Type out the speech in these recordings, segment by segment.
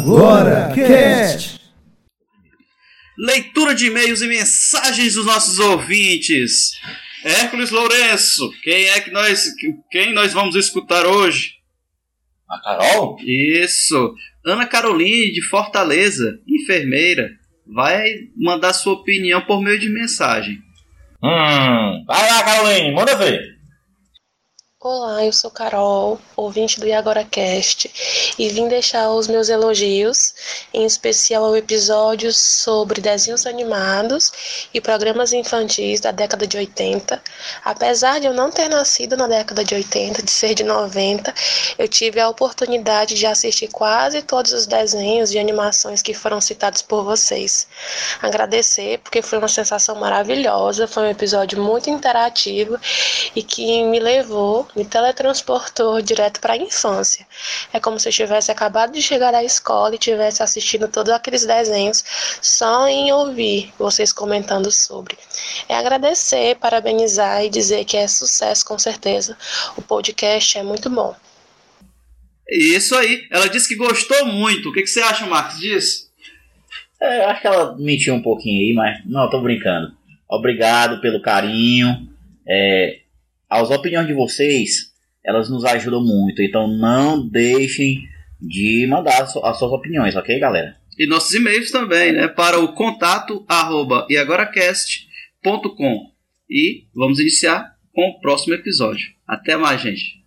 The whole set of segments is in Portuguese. IagoraCast. Leitura de e-mails e mensagens dos nossos ouvintes. Hércules Lourenço, quem nós vamos escutar hoje? A Carol? Isso. Ana Caroline, de Fortaleza, enfermeira, vai mandar sua opinião por meio de mensagem. Vai lá, Caroline, manda ver. Olá, eu sou Carol, ouvinte do IagoraCast, e vim deixar os meus elogios, em especial ao episódio sobre desenhos animados e programas infantis da década de 80. Apesar de eu não ter nascido na década de 80, de ser de 90, eu tive a oportunidade de assistir quase todos os desenhos de animações que foram citados por vocês. Agradecer, porque foi uma sensação maravilhosa, foi um episódio muito interativo e que me teletransportou direto para a infância. É como se eu tivesse acabado de chegar à escola e tivesse assistindo todos aqueles desenhos só em ouvir vocês comentando sobre. É agradecer, parabenizar e dizer que é sucesso, com certeza. O podcast é muito bom. Isso aí. Ela disse que gostou muito. O que você acha, Marcos, disso? É, acho que ela mentiu um pouquinho aí, mas não, tô brincando. Obrigado pelo carinho. As opiniões de vocês, elas nos ajudam muito. Então não deixem de mandar as suas opiniões, ok, galera? E nossos e-mails também, né? Para o contato@iagoracast.com. E vamos iniciar com o próximo episódio. Até mais, gente.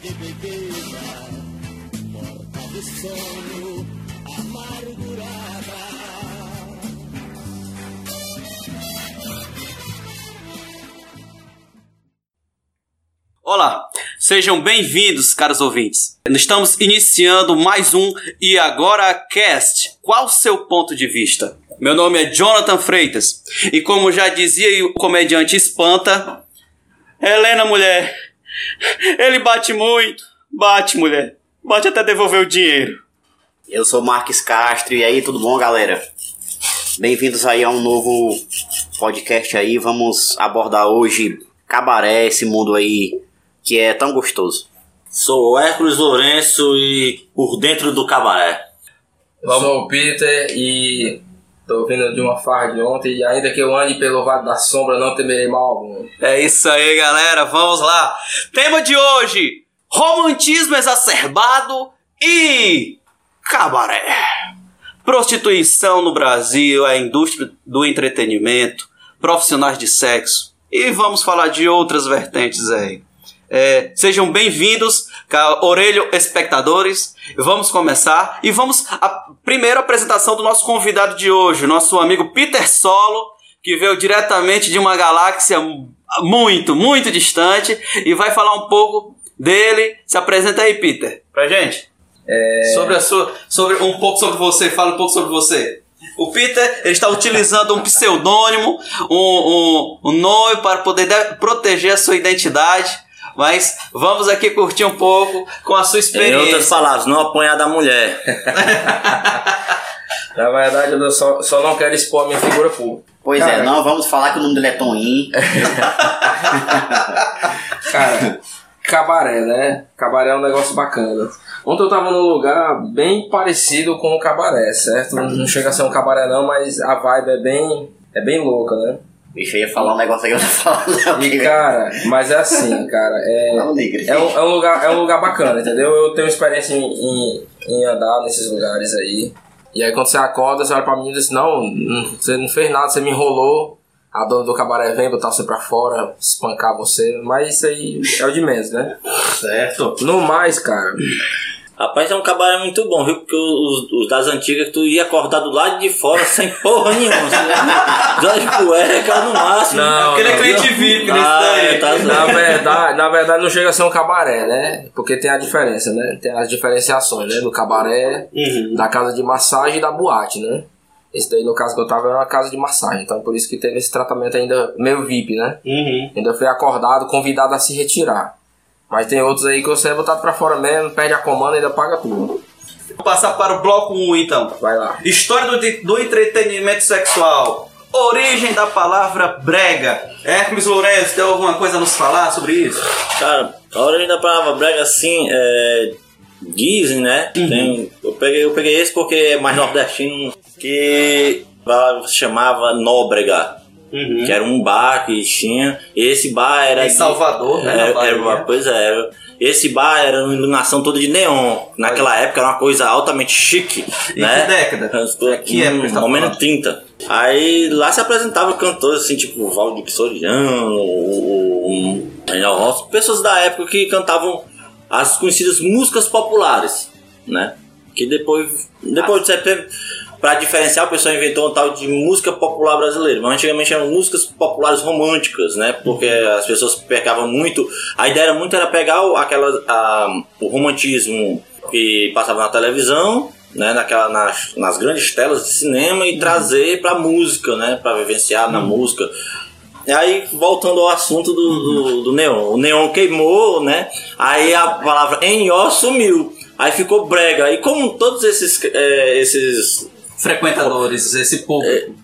De bebida, morta de sono, amargurada. Olá, sejam bem-vindos, caros ouvintes. Estamos iniciando mais um IagoraCast. Qual o seu ponto de vista? Meu nome é Jonathan Freitas e, como já dizia o comediante Espanta, Helena, mulher... Ele bate muito. Bate, mulher. Bate até devolver o dinheiro. Eu sou Marques Castro. E aí, tudo bom, galera? Bem-vindos aí a um novo podcast aí. Vamos abordar hoje cabaré, esse mundo aí que é tão gostoso. Sou o Hércules Lourenço e por dentro do cabaré. Eu sou o Peter e... tô vindo de uma farra de ontem e ainda que eu ande pelo vale da sombra, não temerei mal algum. É isso aí, galera. Vamos lá. Tema de hoje: romantismo exacerbado e cabaré. Prostituição no Brasil, a indústria do entretenimento, profissionais de sexo. E vamos falar de outras vertentes aí. Sejam bem-vindos, orelho espectadores. Vamos começar e vamos à primeira apresentação do nosso convidado de hoje, nosso amigo Peter Solo, que veio diretamente de uma galáxia muito, muito distante e vai falar um pouco dele. Se apresenta aí, Peter, pra gente. Fala um pouco sobre você. O Peter, ele está utilizando um pseudônimo, um nome para poder proteger a sua identidade. Mas vamos aqui curtir um pouco com a sua experiência. Em outras palavras, não apanhar da mulher. Na verdade, eu só não quero expor a minha figura pública. Pois cara, não vamos falar que o nome dele é Toninho. Cara, cabaré, né? Cabaré é um negócio bacana. Ontem eu tava num lugar bem parecido com o cabaré, certo? Não chega a ser um cabaré não, mas a vibe é bem louca, né? Bicho, eu ia falar um negócio aí, eu não falo. E cara, mas é assim, cara. É um lugar bacana, entendeu? Eu tenho experiência em andar nesses lugares aí. E aí quando você acorda, você olha pra mim e diz: não, você não fez nada, você me enrolou. a dona do cabaré vem botar você pra fora, espancar você, mas isso aí é o de menos, né? Certo. No mais, cara... Rapaz, é um cabaré muito bom, viu? Porque os das antigas, tu ia acordar do lado de fora sem porra nenhuma. Jorge Puerca no máximo. Não, porque ele é cliente VIP nesse daí. Tá na verdade, não chega a ser um cabaré, né? Porque tem a diferença, né? Tem as diferenciações, né? Do cabaré, da casa de massagem e da boate, né? Esse daí, no caso que eu tava, era uma casa de massagem. Então, por isso que teve esse tratamento ainda meio VIP, né? Uhum. Ainda foi acordado, convidado a se retirar. Mas tem outros aí que você é botado pra fora mesmo, perde a comanda e ainda paga tudo. Vou passar para o bloco 1, então. Vai lá. História do entretenimento sexual. Origem da palavra brega. Hermes Lourenço, tem alguma coisa a nos falar sobre isso? Cara, a origem da palavra brega, sim, dizem, né? Uhum. Eu peguei esse porque é mais nordestino, que a palavra se chamava nóbrega. Uhum. Que era um bar que tinha. Esse bar era em Salvador, né? Pois é. Esse bar era uma iluminação toda de neon. Naquela época era uma coisa altamente chique, né? Que década? Aqui é ao menos 30. Aí lá se apresentavam cantores assim, tipo o Valdir Bissoriano, o Daniel Ross, pessoas da época que cantavam as conhecidas músicas populares, né? Que depois de sempre... Pra diferenciar, o pessoal inventou um tal de música popular brasileira. Mas antigamente eram músicas populares românticas, né? Porque as pessoas pegavam muito... A ideia era muito era pegar o romantismo que passava na televisão, né? Nas grandes telas de cinema e trazer pra música, né? Pra vivenciar na música. E aí, voltando ao assunto do neon. O neon queimou, né? Aí a palavra N.O. sumiu. Aí ficou brega. E como todos esses frequentadores, esse público.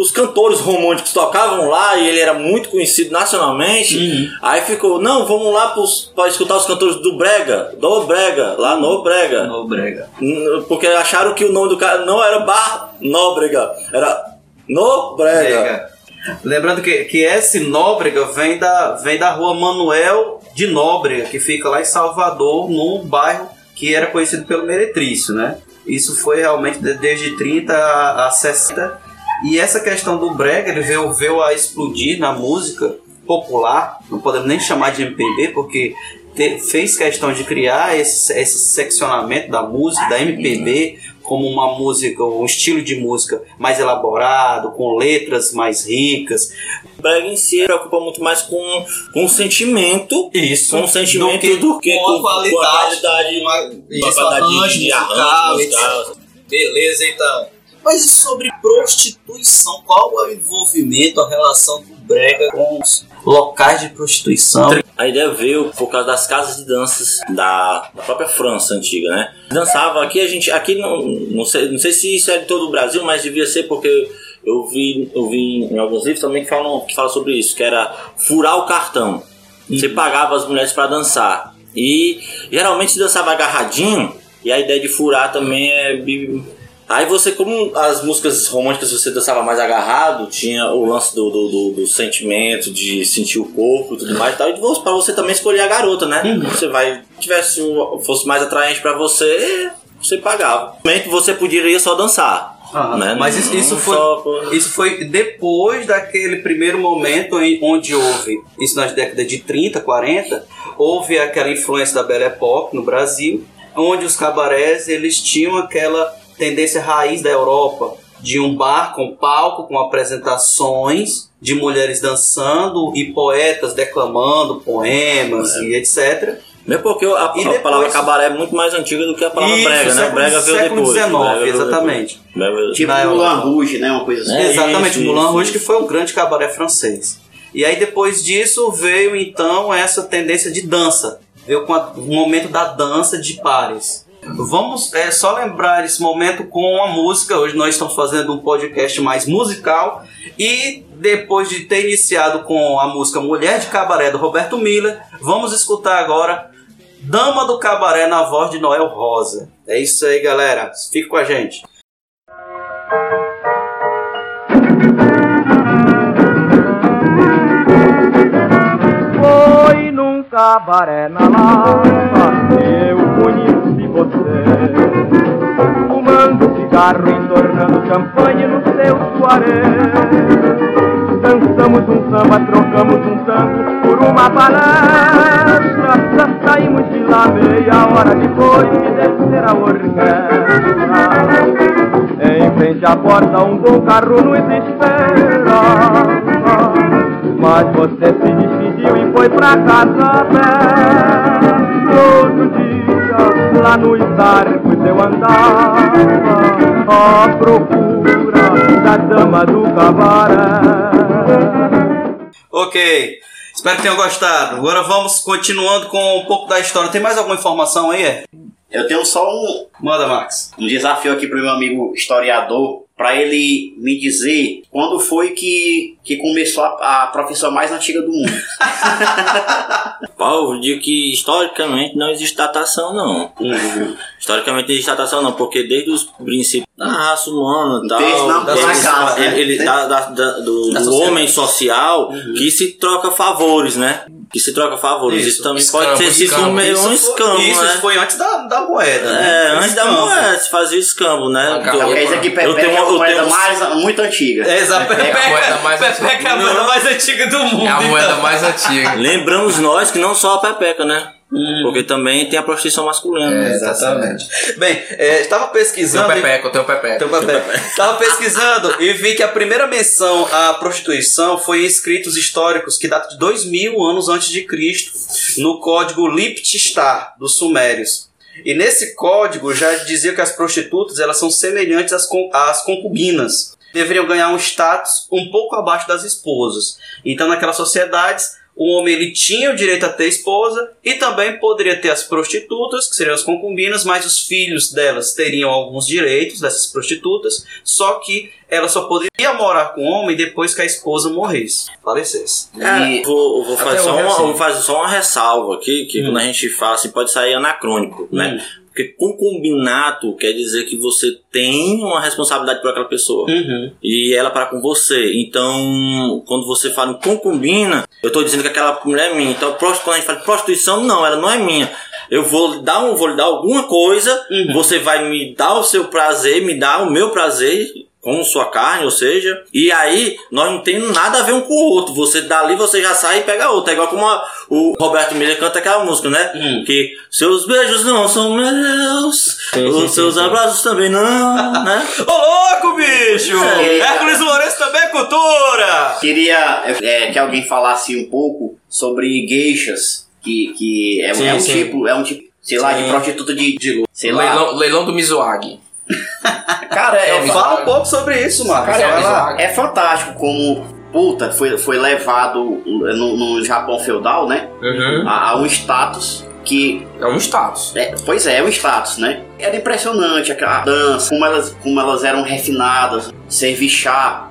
Os cantores românticos tocavam lá e ele era muito conhecido nacionalmente. Uhum. Aí ficou, não, vamos lá para escutar os cantores do brega, lá no brega. No brega. Porque acharam que o nome do cara não era bar nóbrega, era no brega. Lembrando que esse nóbrega vem da rua Manuel de Nóbrega, que fica lá em Salvador, num bairro que era conhecido pelo meretrício, né? Isso foi realmente desde 30 a 60. E essa questão do brega, ele veio a explodir na música popular. Não podemos nem chamar de MPB, porque fez questão de criar esse seccionamento da música, da MPB, como uma música, um estilo de música mais elaborado, com letras mais ricas. O brega em si preocupa muito mais com o sentimento. Isso. Com o sentimento do que com a qualidade. Isso, arranjo, musical. Beleza, então. Mas e sobre prostituição? Qual é o envolvimento, a relação do brega com os locais de prostituição? A ideia veio por causa das casas de danças da própria França antiga, né? Dançava aqui, não sei se isso é de todo o Brasil, mas devia ser porque eu vi em alguns livros também que falam sobre isso, que era furar o cartão. Você pagava as mulheres para dançar. E geralmente se dançava agarradinho, e a ideia de furar também é... Aí você, como as músicas românticas você dançava mais agarrado, tinha o lance do sentimento, de sentir o corpo e tudo mais e tal, e pra você também escolher a garota, né? Você fosse mais atraente pra você, você pagava. Você podia ir só dançar. Né? Mas isso foi depois daquele primeiro momento em onde houve, isso nas décadas de 30, 40, houve aquela influência da Belle Époque no Brasil, onde os cabarés, eles tinham aquela... tendência raiz da Europa, de um bar com palco, com apresentações de mulheres dançando e poetas declamando poemas e etc. Mesmo porque a palavra cabaré é muito mais antiga do que a palavra brega, né? Brega veio depois. Século XIX, exatamente. Tipo Moulin Rouge, né? Uma coisa assim. Exatamente, Moulin Rouge, que foi um grande cabaré francês. E aí depois disso veio então essa tendência de dança. Veio com o momento da dança de pares. Vamos só lembrar esse momento com a música. Hoje nós estamos fazendo um podcast mais musical. E depois de ter iniciado com a música Mulher de Cabaré, do Roberto Miller, vamos escutar agora Dama do Cabaré, na voz de Noel Rosa. É isso aí, galera. Fique com a gente. Foi num cabaré na Lapa, eu conheci você, fumando cigarro e tornando champanhe no seu soaré, dançando cantamos um samba, trocamos um tanto por uma palestra. Já saímos de lá meia hora depois de descer a orquestra. Em frente à porta um bom carro nos espera, mas você se despediu e foi pra casa dela. Outro dia, lá no Arcos eu andava à procura da dama do cabaré. Ok, espero que tenham gostado. Agora vamos continuando com um pouco da história. Tem mais alguma informação aí? Eu tenho só um... Manda, Max. Um desafio aqui pro meu amigo historiador, para ele me dizer quando foi que começou a profissão mais antiga do mundo. Paulo, eu digo que historicamente não existe datação, não. Historicamente não existe datação, não, porque desde os princípios da raça humana, do homem social, que se troca favores, né? Que se troca favores. Isso também escambo, pode ter sido um escambo. Isso né? Foi antes da moeda, né? Antes da moeda se fazia escambo, né? Muito antiga. Exato. Pepeca é a moeda mais antiga do mundo. É a moeda mais antiga. Lembramos nós que não só a pepeca, né? Porque também tem a prostituição masculina. É, exatamente. Bem, estava pesquisando. Tem o Pepeca. Estava pesquisando e vi que a primeira menção à prostituição foi em escritos históricos que datam de 2000 anos antes de Cristo, no código Lipit-Ishtar dos sumérios. E nesse código já dizia que as prostitutas elas são semelhantes às concubinas. Deveriam ganhar um status um pouco abaixo das esposas. Então, naquelas sociedades, o homem ele tinha o direito a ter esposa e também poderia ter as prostitutas, que seriam as concubinas, mas os filhos delas teriam alguns direitos dessas prostitutas, só que ela só poderia morar com o homem depois que a esposa morresse, falecesse. Vou fazer só uma ressalva aqui, que quando a gente fala assim, pode sair anacrônico, né? Porque concubinato quer dizer que você tem uma responsabilidade por aquela pessoa. E ela para com você. Então, quando você fala em concubina, eu estou dizendo que aquela mulher é minha. Então, quando a gente fala de prostituição, não, ela não é minha. Eu vou lhe dar alguma coisa, você vai me dar o seu prazer, me dar o meu prazer com sua carne, ou seja, e aí nós não temos nada a ver um com o outro. Você dali, você já sai e pega outro. É igual como o Roberto Miller canta aquela música, né? Que seus beijos não são meus, seus abraços também não, né? Ô louco, bicho! Hércules Lourenço também é cultura! Queria que alguém falasse um pouco sobre geixas, que é um tipo, de prostituta de leilão do Mizuag. Cara, fala um pouco sobre isso, mano. Cara, é fantástico como puta foi levado no Japão feudal, né? A um status que... É um status. Pois é um status, né? Era impressionante aquela dança, como elas eram refinadas, servir chá,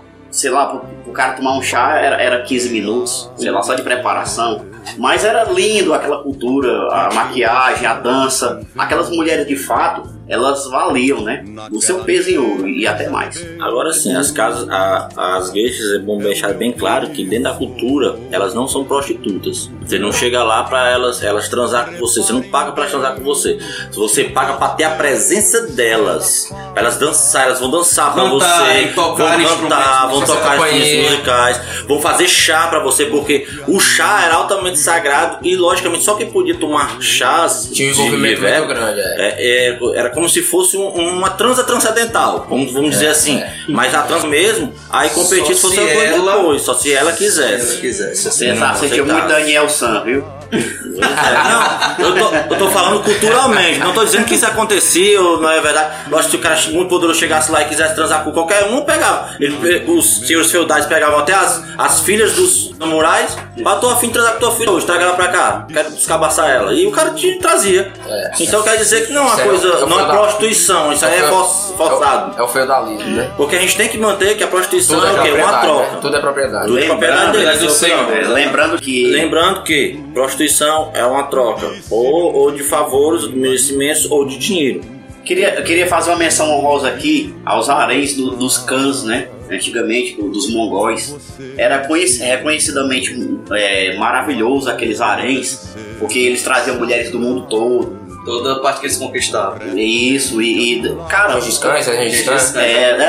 pro cara tomar um chá era 15 minutos, só de preparação. Mas era lindo aquela cultura, a maquiagem, a dança. Aquelas mulheres de fato, elas valiam, né? O seu peso em ouro e até mais. Agora sim, as gueixas, é bom deixar bem claro que dentro da cultura elas não são prostitutas. Você não chega lá pra elas transar com você. Você não paga pra transar com você. Você paga pra ter a presença delas. Pra elas dançar, elas vão dançar pra você. Vão tocar instrumentos musicais. Vão fazer chá pra você, porque o chá era altamente sagrado e logicamente só quem podia tomar chás tinha um envolvimento muito grande. Era como se fosse uma transa transcendental, vamos dizer assim. Mas a transa mesmo, aí competir se fosse depois, só se ela quisesse. Sentiu muito Daniel San, viu? Não, eu tô falando culturalmente, não tô dizendo que isso acontecia, não é verdade. Eu acho que se o cara muito poderoso chegasse lá e quisesse transar com qualquer um, pegava. Os senhores feudais pegavam até as filhas dos samurais, bateu a fim de transar com tua filha hoje, traga ela pra cá, quero descabaçar ela. E o cara te trazia. Então quer dizer que não é uma coisa, não é prostituição, isso aí é forçado. É o feudalismo, né? Porque a gente tem que manter que a prostituição é o quê? Uma troca. Né? Tudo é propriedade. Tudo é propriedade dele. Lembrando que prostituição é uma troca, ou de favores, de merecimentos, ou de dinheiro. Eu queria fazer uma menção honrosa aqui aos haréns dos cãs, né? Antigamente, dos mongóis. Era reconhecidamente maravilhoso aqueles haréns, porque eles traziam mulheres do mundo todo. Toda a parte que eles conquistaram. Isso, e cara, os cães,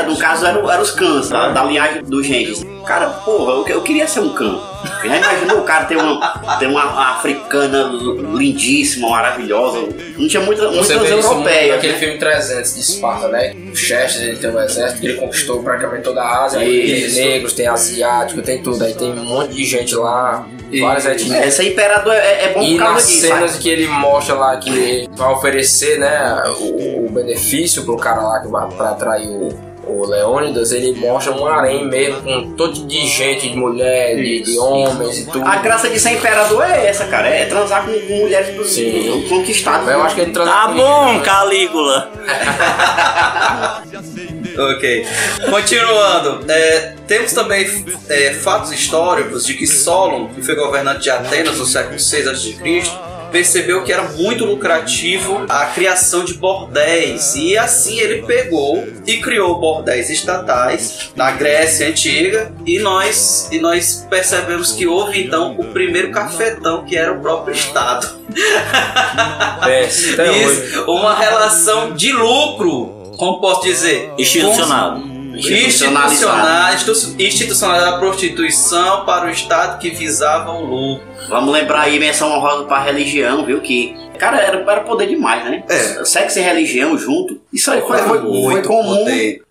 no caso eram os cães, da linhagem dos Gengis. Cara, porra, eu queria ser um cão. Já imaginou o cara ter uma africana lindíssima, maravilhosa. Não tinha muitas europeias. Aquele filme 300 de Esparta, né? O Chester, ele tem um exército que ele conquistou praticamente toda a Ásia. Tem negros, tem asiático, tem tudo. Aí tem um monte de gente lá. Várias etnias. Esse imperador é bom por causa disso. E nas cenas que ele mostra lá que ele vai oferecer, né, o benefício pro cara lá que vai pra atrair o Leônidas, ele mostra um harém mesmo, com todo tipo de gente, de mulher, de homens e tudo. A graça de ser imperador é essa, cara, é transar com mulheres do conquistado. Eu acho que ele transa com bom, Calígula! Ok, continuando, temos também fatos históricos de que Solon, que foi governante de Atenas no século VI a.C., percebeu que era muito lucrativo a criação de bordéis, e assim ele pegou e criou bordéis estatais na Grécia Antiga, e nós percebemos que houve então o primeiro cafetão, que era o próprio Estado. Isso, uma relação de lucro, como posso dizer? Institucionalizada da prostituição para o Estado, que visava o lucro. Vamos lembrar aí, menção honrosa para a religião, viu? Que, cara, era poder demais, né? Sexo e religião junto. Isso aí foi comum.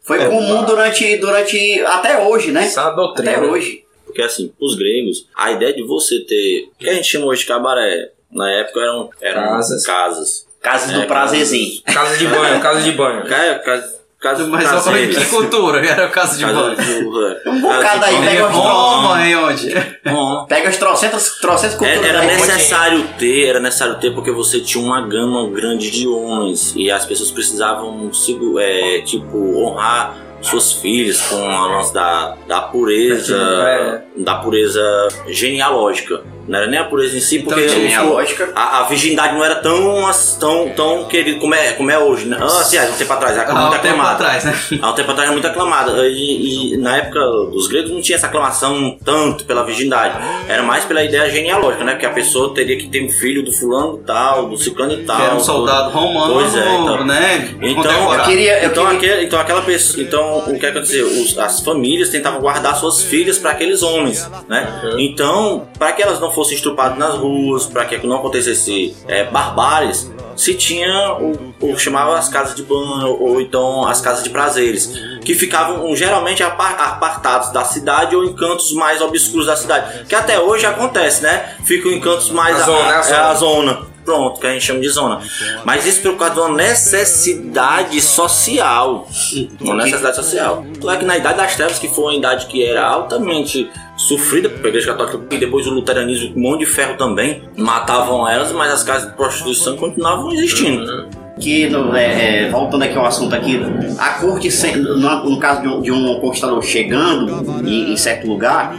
Foi comum durante até hoje, né? Essa doutrina. Até hoje. Porque, assim, os gregos, a ideia de você ter... O que a gente chamou de cabaré? Na época eram casas. Casas do prazerzinho. Casa de banho, casa de banho. Mas eu falei que cultura, era o caso de banho. Um bocado aí, pega pega as trocentas culturas. Era necessário ter, porque você tinha uma gama grande de homens e as pessoas precisavam honrar suas filhas com a nossa da pureza genealógica. Não era nem a pureza em si, porque a virgindade não era tão querida como é hoje, né? Assim, há um tempo atrás era muito aclamada. Há um tempo atrás era muito aclamada. E na época dos gregos não tinha essa aclamação tanto pela virgindade. Era mais pela ideia genealógica, né? Porque a pessoa teria que ter um filho do fulano tal, do ciclano e tal. Era um soldado romano, né? Então, o que aconteceu? As famílias tentavam guardar suas filhas para aqueles homens, né? Então, para que elas não fossem estupradas nas ruas, para que não acontecesse barbáries, se tinha o que chamava as casas de banho, ou então as casas de prazeres, que ficavam geralmente apartados da cidade ou em cantos mais obscuros da cidade, que até hoje acontece, né? Ficam em cantos mais... A zona. Pronto, que a gente chama de zona. Mas isso por causa de uma necessidade social. Claro que na Idade das Trevas, que foi uma idade que era altamente sofrida pela Igreja Católica, e depois o luteranismo com um monte de ferro também, matavam elas, mas as casas de prostituição continuavam existindo. Que, voltando aqui ao assunto aqui, a corte, no caso de um conquistador chegando em certo lugar,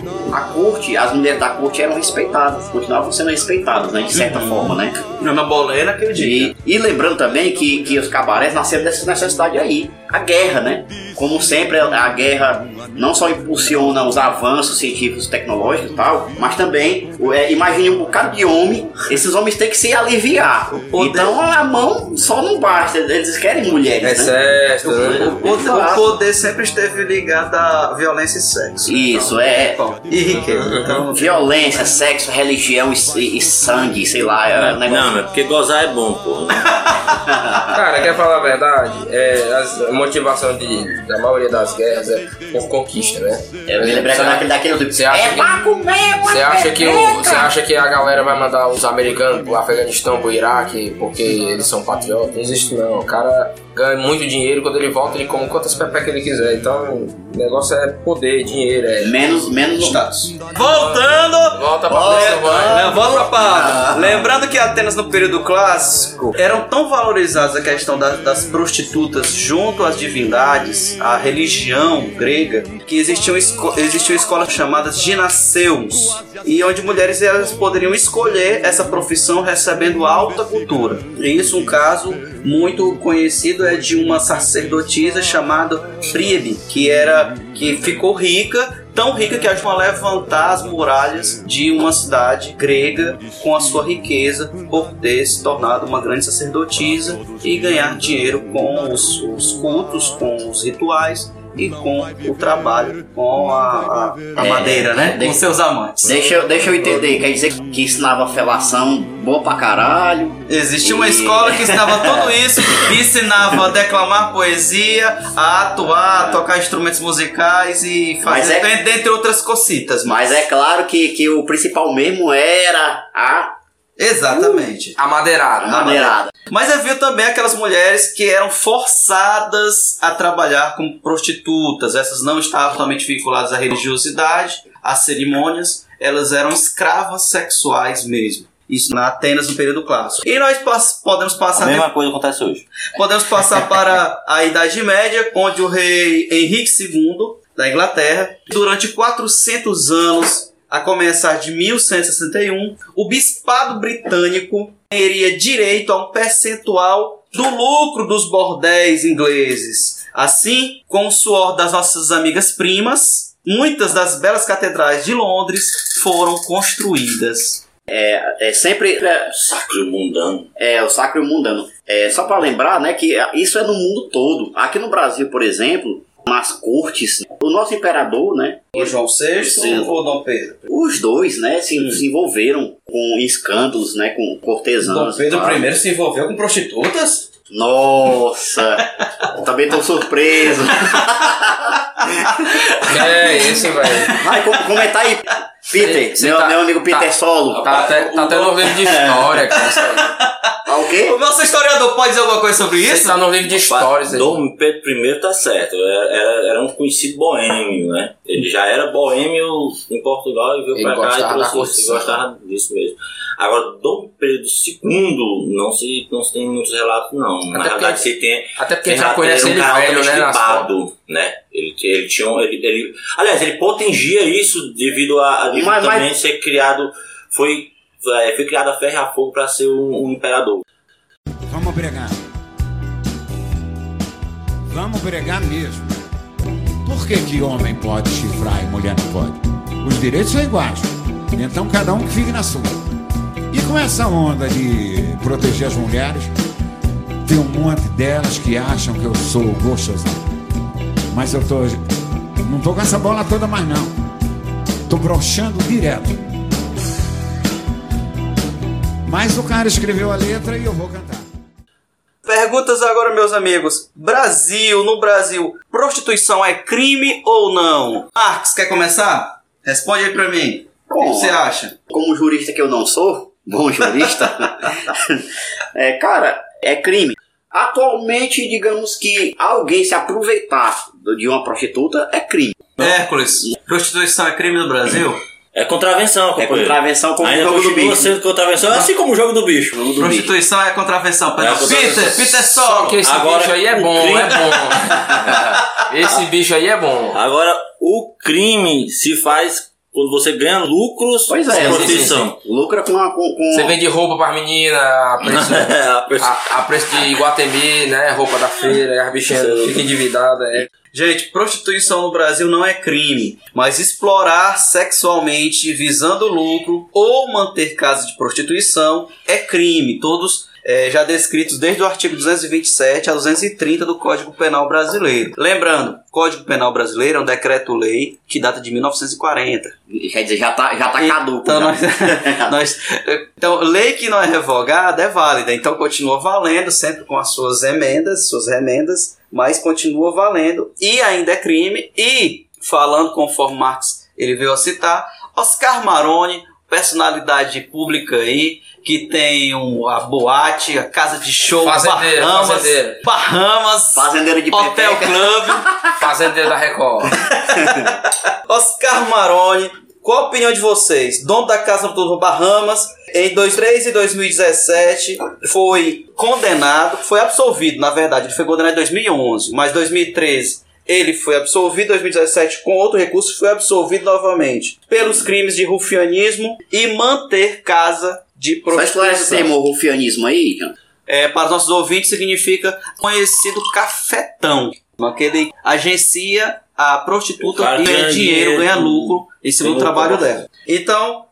as mulheres da corte eram respeitadas, continuavam sendo respeitadas, né, de certa forma, né? Na Bolena, aquele dia. E lembrando também que os cabarés nasceram dessa necessidade aí. A guerra, né? Como sempre, a guerra não só impulsiona os avanços científicos, tecnológicos e tal, mas também, imagine um bocado de homem, esses homens têm que se aliviar. Então a mão só não basta, eles querem mulheres, né? O poder sempre esteve ligado à violência e sexo. Isso, E riqueza. Então, violência, sexo, religião e sangue, sei lá. Não, porque gozar é bom, pô. Cara, quer falar a verdade? A motivação da maioria das guerras é por conquista, né? Eu me lembro daquele do... Você acha que a galera vai mandar os americanos pro Afeganistão, pro Iraque, porque eles são patriotas? Não existe, não. O cara ganha muito dinheiro, quando ele volta ele come quantas pepecas ele quiser. Então o negócio é poder, dinheiro, menos status. Voltando! Volta pra pauta. Lembrando que Atenas no período clássico eram tão valorizadas a questão das prostitutas junto às divindades, à religião grega, que existiam escolas chamadas ginaseuns, e onde mulheres elas poderiam escolher essa profissão recebendo alta cultura. E isso um caso muito conhecido é de uma sacerdotisa chamada Priebe, que ficou rica, tão rica que ajudou a levantar as muralhas de uma cidade grega com a sua riqueza, por ter se tornado uma grande sacerdotisa e ganhar dinheiro com os cultos, com os rituais e com o trabalho, com a madeira, né? Com seus amantes. Deixa eu entender, quer dizer que ensinava felação boa pra caralho? Existia uma escola que ensinava tudo isso, ensinava a declamar poesia, a atuar, a tocar instrumentos musicais e fazer, dentre outras cocitas. Mas é claro que o principal mesmo era a... Exatamente. A madeirada. Mas havia também aquelas mulheres que eram forçadas a trabalhar como prostitutas. Essas não estavam totalmente vinculadas à religiosidade, às cerimônias. Elas eram escravas sexuais mesmo. Isso na Atenas no período clássico. E nós podemos passar... A mesma coisa acontece hoje. Podemos passar para a Idade Média, onde o rei Henrique II da Inglaterra, durante 400 anos... A começar de 1161, o bispado britânico teria direito a um percentual do lucro dos bordéis ingleses. Assim, com o suor das nossas amigas primas, muitas das belas catedrais de Londres foram construídas. É sempre... Sacro mundano. O sacro mundano. Só para lembrar, né, que isso é no mundo todo. Aqui no Brasil, por exemplo... Nas cortes, o nosso imperador, né? O João VI ou Dom Pedro? Os dois, né? Se envolveram com escândalos, né? Com cortesãs. Dom Pedro I se envolveu com prostitutas? Nossa! Eu também tô surpreso. É isso, velho. Vai, comentar aí, Peter. Meu amigo Peter Solo. Tá até no livro de história, cara. Ah, o quê? O nosso historiador pode dizer alguma coisa sobre isso? Tá no livro de histórias. Dom Pedro I tá certo. Era um conhecido boêmio, né? Ele já era boêmio em Portugal e veio pra cá e trouxe isso. Ele gostava disso mesmo. Agora, Dom Pedro II não se tem muitos relatos, não. Na verdade, você tem... Até porque já conhece ele velho, né? Né? Ele tinha ele, aliás, ele potengia isso devido a também ser criado. Foi criado a ferro e a fogo para ser um imperador. Vamos pregar mesmo. Por que homem pode chifrar e mulher não pode? Os direitos são iguais, então cada um que fique na sua. E com essa onda de proteger as mulheres, tem um monte delas que acham que eu sou gostosão. Mas eu não tô com essa bola toda mais não. Tô broxando direto. Mas o cara escreveu a letra e eu vou cantar. Perguntas agora, meus amigos. No Brasil, prostituição é crime ou não? Marcos, quer começar? Responde aí pra mim. O que você acha? Como jurista que eu não sou, bom jurista, cara, é crime. Atualmente, digamos que alguém se aproveitar de uma prostituta é crime. Hércules, prostituição é crime no Brasil? É contravenção, companheiro. É contravenção como o jogo do bicho. Contravenção, assim como o jogo do bicho. Prostituição é contravenção. Peter Sol. Só que esse agora, bicho aí é bom, crime... é bom. Esse bicho aí é bom. Agora, o crime se faz... Quando você ganha lucros com prostituição. Lucra com... Você vende roupa para as meninas a preço de Iguatemi, né? Roupa da feira, as bichinhas ficam endividadas. É. Gente, prostituição no Brasil não é crime, mas explorar sexualmente visando lucro ou manter casa de prostituição é crime. Todos... já descritos desde o artigo 227 a 230 do Código Penal Brasileiro. Lembrando, o Código Penal Brasileiro é um decreto-lei que data de 1940. Quer dizer, já tá caduco. Então, então, lei que não é revogada é válida, então continua valendo, sempre com as suas remendas, mas continua valendo e ainda é crime. E, falando conforme Marx ele veio a citar, Oscar Maroni, personalidade pública aí, que tem a boate, a casa de show, Bahamas, fazendeiro de Hotel Club, fazendeiro da Record. Oscar Maroni, qual a opinião de vocês? Dono da casa do Bahamas, em 2003 e 2017 foi condenado, foi absolvido, na verdade, ele foi condenado em 2011, mas em 2013 ele foi absolvido, em 2017 com outro recurso foi absolvido novamente pelos crimes de rufianismo e manter casa de prostituição. Vai esclarecer o rufianismo aí, Ian? para os nossos ouvintes significa conhecido cafetão. Aquele agencia a prostituta e ganha dinheiro, ganha lucro em cima do trabalho dela. Então,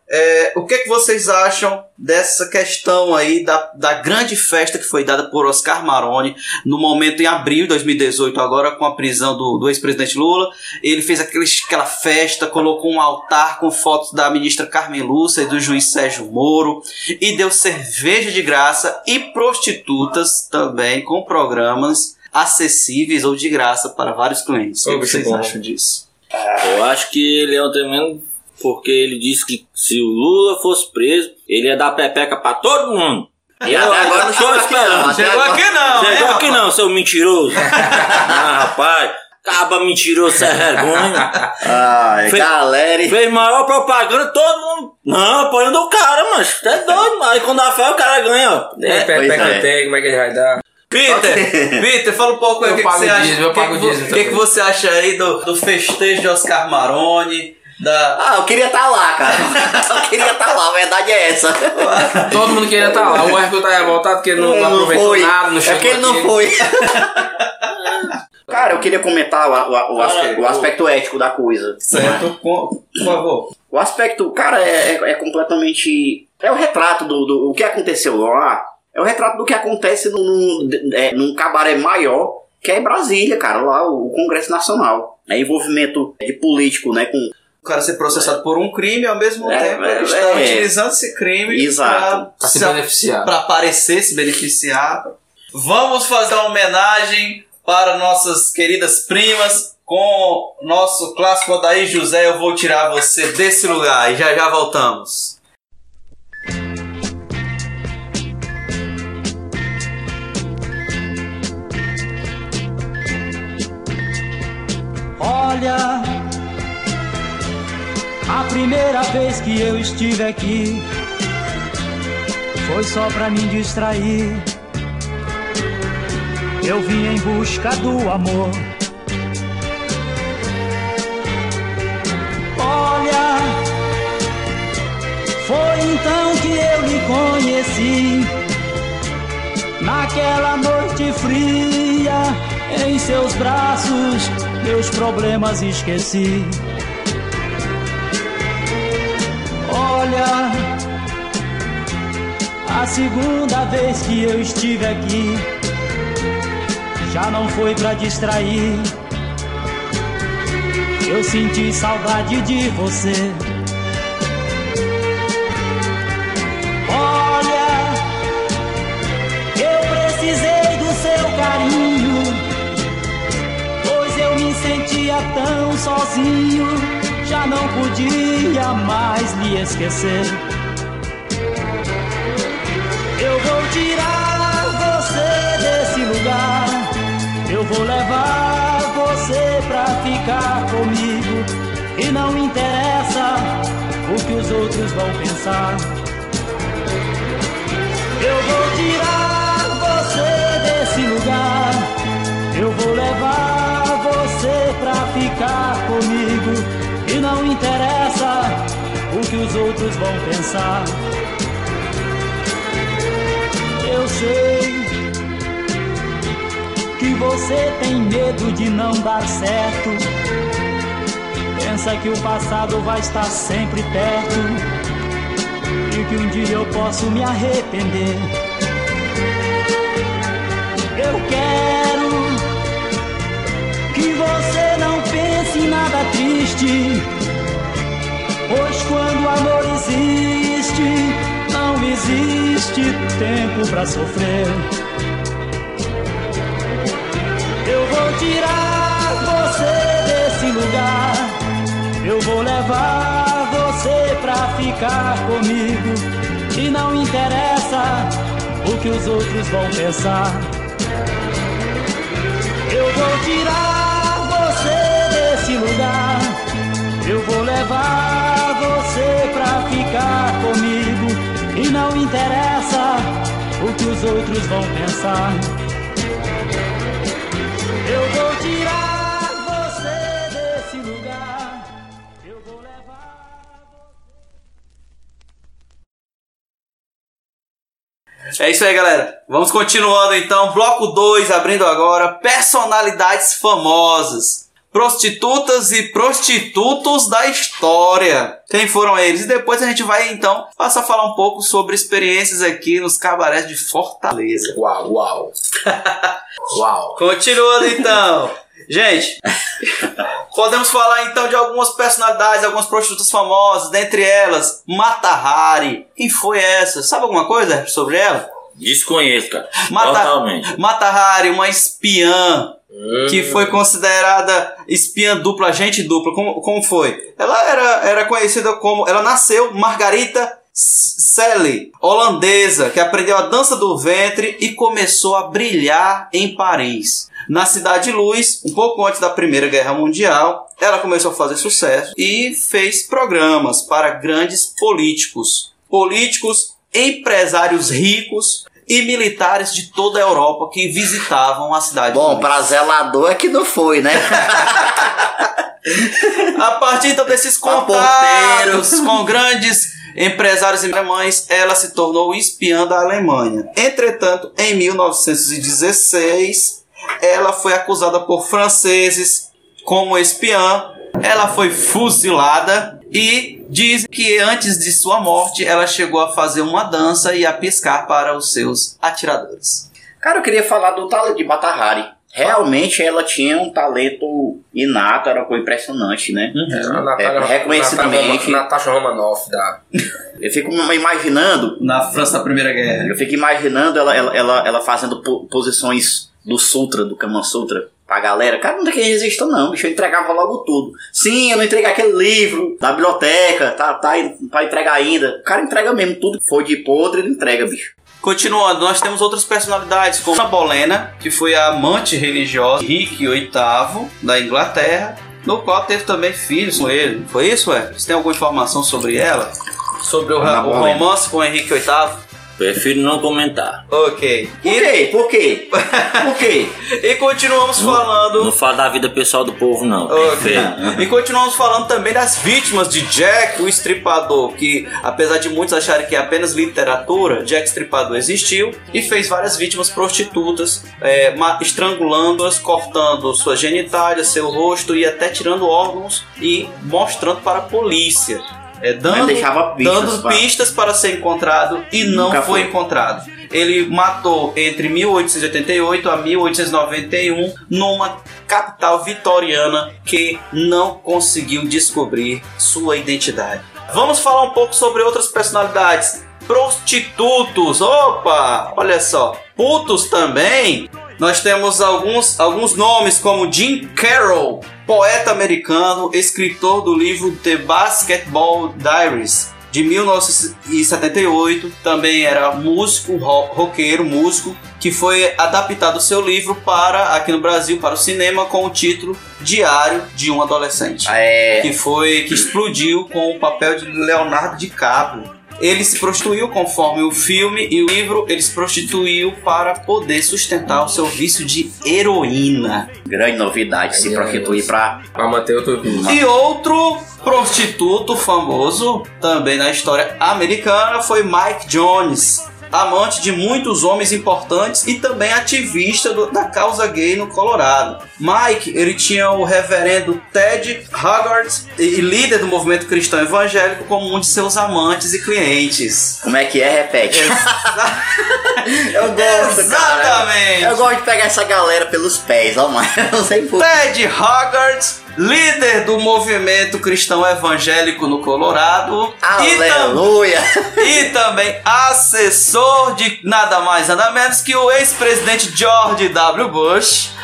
o que vocês acham dessa questão aí da grande festa que foi dada por Oscar Maroni no momento em abril de 2018, agora com a prisão do ex-presidente Lula? Ele fez aquela festa, colocou um altar com fotos da ministra Carmen Lúcia e do juiz Sérgio Moro e deu cerveja de graça e prostitutas também com programas acessíveis ou de graça para vários clientes. O que vocês acham disso? Eu acho que ele é um tremendo, porque ele disse que se o Lula fosse preso, ele ia dar pepeca pra todo mundo. E agora não estou esperando. Chegou aqui não. Chegou aqui não, seu mentiroso. Ah, rapaz. Acaba mentiroso, sem vergonha. Ai, galera. Fez maior propaganda, todo mundo. Não, apoiando o cara, mas é doido. Aí quando dá fé, o cara ganha, ó. Pepeca tem, como é que ele vai dar? Peter, fala um pouco aí o que você acha. O que você acha aí do festejo de Oscar Maroni? Eu queria estar lá, cara. Só queria estar lá, a verdade é essa. Todo mundo queria estar lá. O Hércules tá revoltado porque ele não aproveitou foi. Nada no show. É que ele não foi. Cara, eu queria comentar o aspecto ético da coisa. Certo, por favor. O aspecto, cara, é completamente. É o retrato do o que aconteceu lá. É o retrato do que acontece num cabaré maior, que é em Brasília, cara. Lá o Congresso Nacional. É envolvimento de político, né? Com o cara ser processado por um crime e ao mesmo tempo ele está utilizando esse crime para se beneficiar, para aparecer, se beneficiar. Vamos fazer uma homenagem para nossas queridas primas com nosso clássico Adair José. Eu vou tirar você desse lugar e já voltamos. Olha, a primeira vez que eu estive aqui foi só pra me distrair. Eu vim em busca do amor. Olha, foi então que eu lhe conheci, naquela noite fria, em seus braços, meus problemas esqueci. Olha, a segunda vez que eu estive aqui já não foi pra distrair. Eu senti saudade de você. Olha, eu precisei do seu carinho, pois eu me sentia tão sozinho. Já não podia mais me esquecer. Eu vou tirar você desse lugar. Eu vou levar você pra ficar comigo. E não me interessa o que os outros vão pensar. Eu vou tirar você desse lugar. Eu vou levar você pra ficar comigo. E não interessa o que os outros vão pensar. Eu sei que você tem medo de não dar certo. Pensa que o passado vai estar sempre perto e que um dia eu posso me arrepender. Eu quero que você não pense em nada triste, pois quando amor existe, não existe tempo pra sofrer. Eu vou tirar você desse lugar. Eu vou levar você pra ficar comigo. E não interessa o que os outros vão pensar. Eu vou tirar lugar, eu vou levar você pra ficar comigo. E não interessa o que os outros vão pensar. Eu vou tirar você desse lugar. Eu vou levar. É isso aí, galera. Vamos continuando então. Bloco 2, abrindo agora. Personalidades famosas. Prostitutas e prostitutos da história. Quem foram eles? E depois a gente vai então passar a falar um pouco sobre experiências aqui nos cabarés de Fortaleza. Uau, uau. Uau. Continuando então. Gente, podemos falar então de algumas personalidades, algumas prostitutas famosas, dentre elas, Mata Hari. Quem foi essa? Sabe alguma coisa sobre ela? Desconheço, cara. Mata Hari, uma espiã que foi considerada espiã dupla, agente dupla. Como foi? Ela era conhecida como... Ela nasceu Margarita Selle, holandesa, que aprendeu a dança do ventre e começou a brilhar em Paris. Na Cidade Luz, um pouco antes da Primeira Guerra Mundial, ela começou a fazer sucesso e fez programas para grandes políticos, empresários ricos e militares de toda a Europa que visitavam a Cidade Luz. Bom, pra zelador é que não foi, né? A partir então desses contatos com grandes empresários alemães, ela se tornou espiã da Alemanha. Entretanto, em 1916... ela foi acusada por franceses como espiã. Ela foi fuzilada e diz que antes de sua morte ela chegou a fazer uma dança e a piscar para os seus atiradores. Cara, eu queria falar do talento de Mata Hari. Realmente ela tinha um talento inato, era uma coisa impressionante, né? Reconhecidamente. Natasha Romanoff, tá? Eu fico imaginando... Na França da Primeira Guerra. Eu fico imaginando ela fazendo posições... do Sutra, do Kama Sutra, pra galera. Cara, não é que resista não, bicho, eu entregava logo tudo. Sim, eu não entreguei aquele livro da biblioteca, tá pra entregar ainda. O cara entrega mesmo, tudo que foi de podre, ele entrega, bicho. Continuando, nós temos outras personalidades, como Anne Boleyn, que foi a amante religiosa Henrique VIII da Inglaterra, no qual teve também filhos com ele. Foi isso, ué? Você tem alguma informação sobre ela? Sobre o romance com Henrique VIII? Prefiro não comentar. Ok. Por quê? E continuamos falando... Não fala da vida pessoal do povo, não. Ok. E continuamos falando também das vítimas de Jack, o Estripador, que apesar de muitos acharem que é apenas literatura, Jack Estripador existiu e fez várias vítimas prostitutas, estrangulando-as, cortando suas genitálias, seu rosto e até tirando órgãos e mostrando para a polícia. Dando pistas para ser encontrado e não foi encontrado. Ele matou entre 1888 a 1891 numa capital vitoriana que não conseguiu descobrir sua identidade. Vamos falar um pouco sobre outras personalidades. Prostitutos, opa, olha só. Putos também. Nós temos alguns nomes como Jim Carroll, poeta americano, escritor do livro The Basketball Diaries, de 1978. Também era músico, roqueiro, músico, que foi adaptado o seu livro aqui no Brasil, para o cinema, com o título Diário de um Adolescente, que explodiu com o papel de Leonardo DiCaprio. Ele se prostituiu conforme o filme e o livro, ele se prostituiu para poder sustentar o seu vício de heroína. Grande novidade, se prostituir para manter outro vício. E outro prostituto famoso, também na história americana, foi Mike Jones, amante de muitos homens importantes e também ativista da causa gay no Colorado. Mike, ele tinha o reverendo Ted Haggard, líder do movimento cristão evangélico, como um de seus amantes e clientes. Como é que é? Repete. Eu gosto, exatamente. Cara, eu gosto de pegar essa galera pelos pés, ó, mano. Eu não sei por quê. Ted Haggard, líder do movimento cristão evangélico no Colorado. Aleluia! E também assessor de nada mais nada menos que o ex-presidente George W. Bush.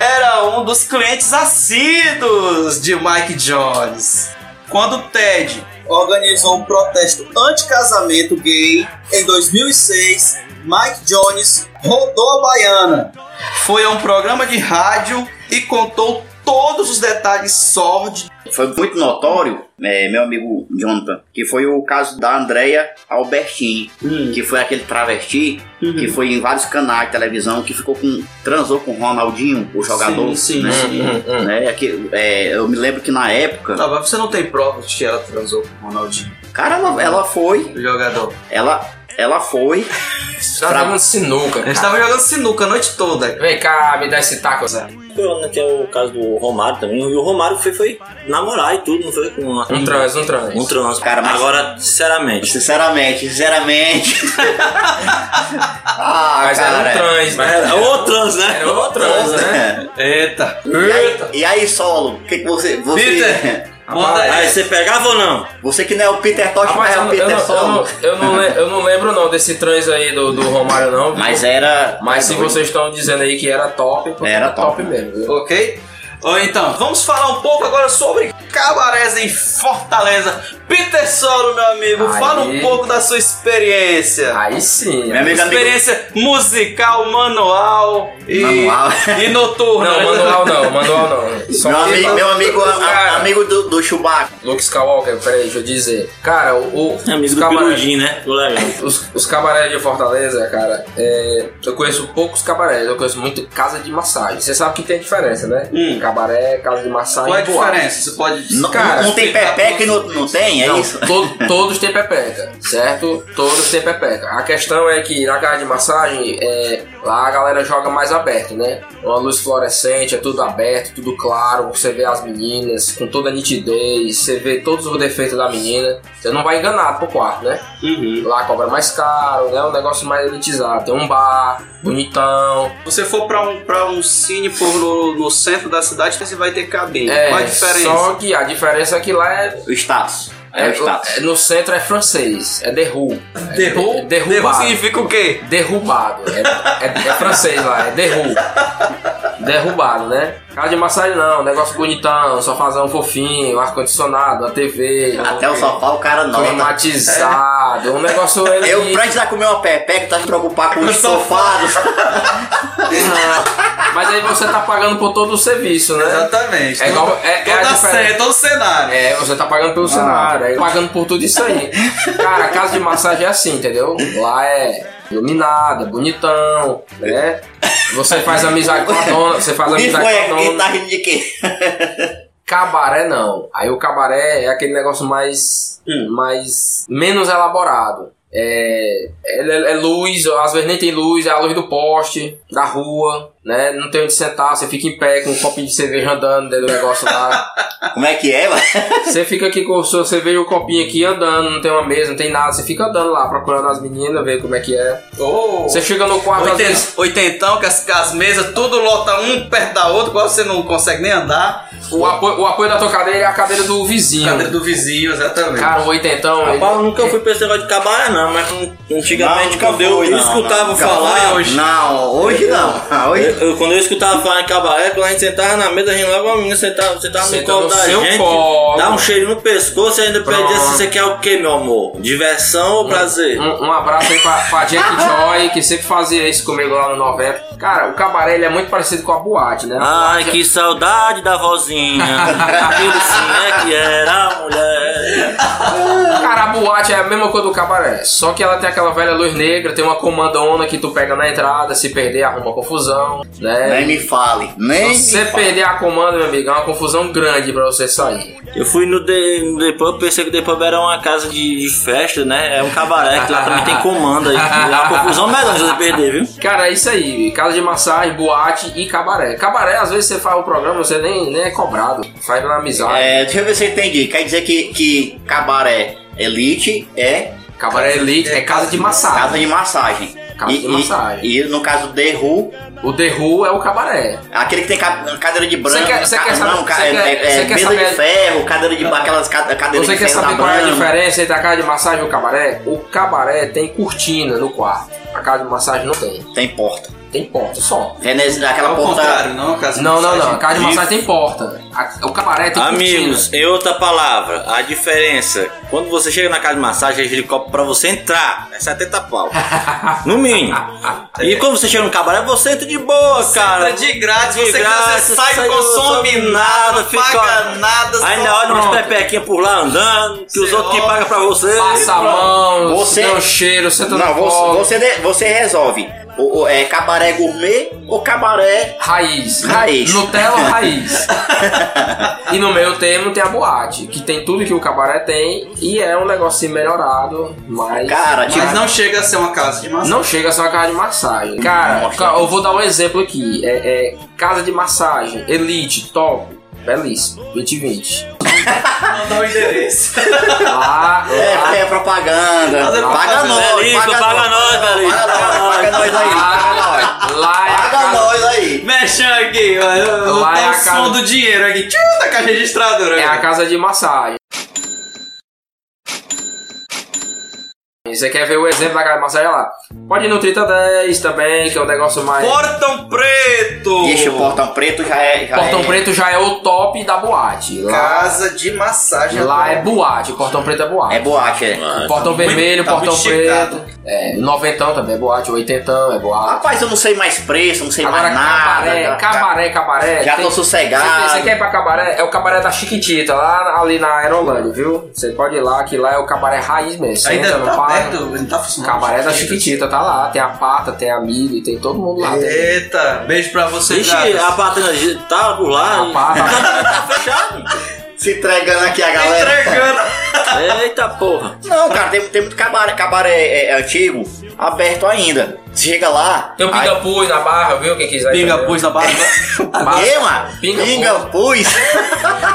Era um dos clientes assíduos de Mike Jones. Quando Ted organizou um protesto anti-casamento gay em 2006, Mike Jones rodou a baiana. Foi a um programa de rádio e contou todos os detalhes sórdidos. Foi muito notório, meu amigo Jonathan, que foi o caso da Andrea Albertini, que foi aquele travesti que foi em vários canais de televisão, que transou com o Ronaldinho, o jogador. Sim, né? Eu me lembro que na época... Não, mas você não tem prova de que ela transou com o Ronaldinho. Cara, ela foi... O jogador. Ela... Ela foi. Jogando sinuca. Cara. A gente tava jogando sinuca a noite toda. Vem cá, me dá esse taco, Zé. Tem o caso do Romário também. E o Romário foi namorar e tudo, não foi com uma... Um trans. Cara, mas agora, sinceramente. Ah, mas cara, era um trans, né? Era o trans, né? Eita. E aí, Solo, o que você... Peter! Aí você pegava ou não? Você que não é o Peter Tosh, mas é o Peter Solo. Eu não lembro não desse trans aí do Romário não. Viu? Mas era... Mas se vocês estão dizendo aí que era top, era top mesmo. Viu? Ok? Então, vamos falar um pouco agora sobre cabarés em Fortaleza. Peter Solo, meu amigo, aí, fala um pouco da sua experiência. Aí sim. Experiência musical, manual. E noturna. Não, manual não. Só meu amigo, amigo do Chewbacca. Luke Skywalker, peraí, deixa eu dizer. Cara, amigo do Pirudinho, né? Os cabarés de Fortaleza, cara, eu conheço poucos cabarés, eu conheço muito casa de massagem. Você sabe que tem a diferença, né? Cabaré, casa de massagem. Qual é a diferença? Você pode... Não tem pepeca e não tem, é isso? Todos têm pepeca, certo? Todos têm pepeca. A questão é que na casa de massagem, lá a galera joga mais aberto, né? Uma luz fluorescente, é tudo aberto, tudo claro. Você vê as meninas com toda a nitidez, você vê todos os defeitos da menina. Você não vai enganado pro quarto, né? Uhum. Lá cobra mais caro, né? Um negócio mais elitizado. Tem um bar bonitão. Se você for pra um cine por no centro da cidade, você vai ter cabelo. Qual a diferença? Só que a diferença é que lá é... O status. No centro é francês, é The Who. The Who? The Who significa o quê? Derrubado. É francês lá, é The Who. Derrubado, né? Casa de massagem não, negócio bonitão, sofazão fofinho, ar-condicionado, a TV. Até o sofá o cara não. Climatizado, um negócio... Eu preciso comer uma pepeca, tá se preocupar com os sofados. Mas aí você tá pagando por todo o serviço, né? Exatamente. É igual, todo o cenário. Você tá pagando pelo cenário. Pagando por tudo isso aí. Cara, casa de massagem é assim, entendeu? Lá é iluminada, bonitão, né? Você faz amizade com a dona, E tá rindo de quê? Cabaré não. Aí o cabaré é aquele negócio mais menos elaborado. É luz, às vezes nem tem luz, é a luz do poste, da rua, né? Não tem onde sentar, você fica em pé com um copinho de cerveja andando dentro do negócio lá. Como é que é, mano? Você fica aqui com o seu cerveja e o copinho aqui andando, não tem uma mesa, não tem nada, você fica andando lá, procurando as meninas, ver como é que é. Você chega no quarto... Oitentão, que as mesas tudo lota um perto da outra, quase você não consegue nem andar. O apoio da tua cadeira é a cadeira do vizinho. Cadeira do vizinho, exatamente. Cara, o oitentão... Rapaz, eu nunca fui pra esse negócio de cabaré, não, mas antigamente quando eu escutava falar... Hoje não. Quando eu escutava falar em cabaré, quando a gente sentava na mesa, a gente levava a menina, sentava no colo da gente, dava um cheirinho no pescoço e ainda pedia se você quer o que, meu amor? Diversão ou prazer? Um abraço aí pra Jack Joy, que sempre fazia isso comigo lá no 90. Cara, o cabaré ele é muito parecido com a boate, né? Ai, que saudade da vozinha. Aquilo sim é que era a mulher. Cara, a boate é a mesma coisa do cabaré, só que ela tem aquela velha luz negra, tem uma comandona que tu pega na entrada, se perder arruma confusão. Né? Nem me fale. Perder a comanda, meu amigo, é uma confusão grande pra você sair. Eu fui no The Pub, pensei que o The Pub era uma casa de festa, né? É um cabaré, que lá também tem comanda. Aí, é uma confusão melhor de você perder, viu? Cara, é isso aí. Casa de massagem, boate e cabaré. Cabaré, às vezes você faz o programa, você nem é cobrado. Faz na amizade. Deixa eu ver se eu entendi. Quer dizer que cabaré elite é... Cabaré elite é casa de massagem. Casa de massagem. E no caso do The Who... O The Who é o cabaré. Aquele que tem cadeira de branco. Você quer saber qual é a diferença entre a casa de massagem e o cabaré? O cabaré tem cortina no quarto. A casa de massagem não tem. Tem porta. Tem porta só. Aquela porta. Não. A casa de massagem tem porta. O cabaré tem cortina. Amigos, em outra palavra, a diferença. Quando você chega na casa de massagem, eles cobram pra você entrar. É 70 pau. No mínimo. E quando você chega no cabaré, você entra de boa, cara. Entra de grátis, você sai, consome nada, paga nada. Ainda olha umas pepequinhas por lá andando, que os outros que pagam pra você. Passa a mão, você dá um cheiro, senta no colo. Você resolve. Cabaré gourmet ou cabaré raiz? Nutella raiz. E no meio termo tem a boate, que tem tudo que o cabaré tem e é um negocinho melhorado, mas... Cara, tipo, mas não chega a ser uma casa de massagem. Não chega a ser uma casa de massagem. Cara, eu vou dar um exemplo aqui. É casa de massagem, elite, top, belíssimo, 2020. Não dá o endereço. É propaganda. Paga nós, paga nós. Lá é a casa... nós aí. Mexe aqui, mano. Lá é a casa do dinheiro aqui. Tchum, da caixa registradora. É a casa de massagem. Você quer ver o exemplo da casa de massagem lá? Pode ir no 3010 também, que é um negócio mais... Portão Preto! Ixi, o Portão Preto já é... Portão Preto já é o top da boate. Lá... Casa de massagem. Lá é boate, o Portão Preto é boate. É boate, é. Mano, Portão Vermelho, tá Portão Preto... É, noventão também é boate, oitentão é boate. Rapaz, eu não sei mais preço, não sei agora, mais cabaré, nada. Cabaré. Já tem, tô sossegado. Você quer ir pra cabaré? É o cabaré da Chiquitita, lá ali na Aerolândia, viu? Você pode ir lá, que lá é o cabaré raiz mesmo. Você ainda entra no parque. Cabaré da Chiquitita tá lá, tem a Pata, tem a Mili, tem todo mundo lá. Eita, também. Beijo pra você. Ixi, a Pata tá por lá. A Pata tá fechado. Se entregando aqui a galera. Se entregando. Eita porra. Não, cara, tem muito cabaré. Cabaré é antigo, aberto ainda. Você chega lá. Tem o pinga-pus na barra, viu? Quem quiser. Pinga-pus na barra. Quem, mano? Pinga-pus.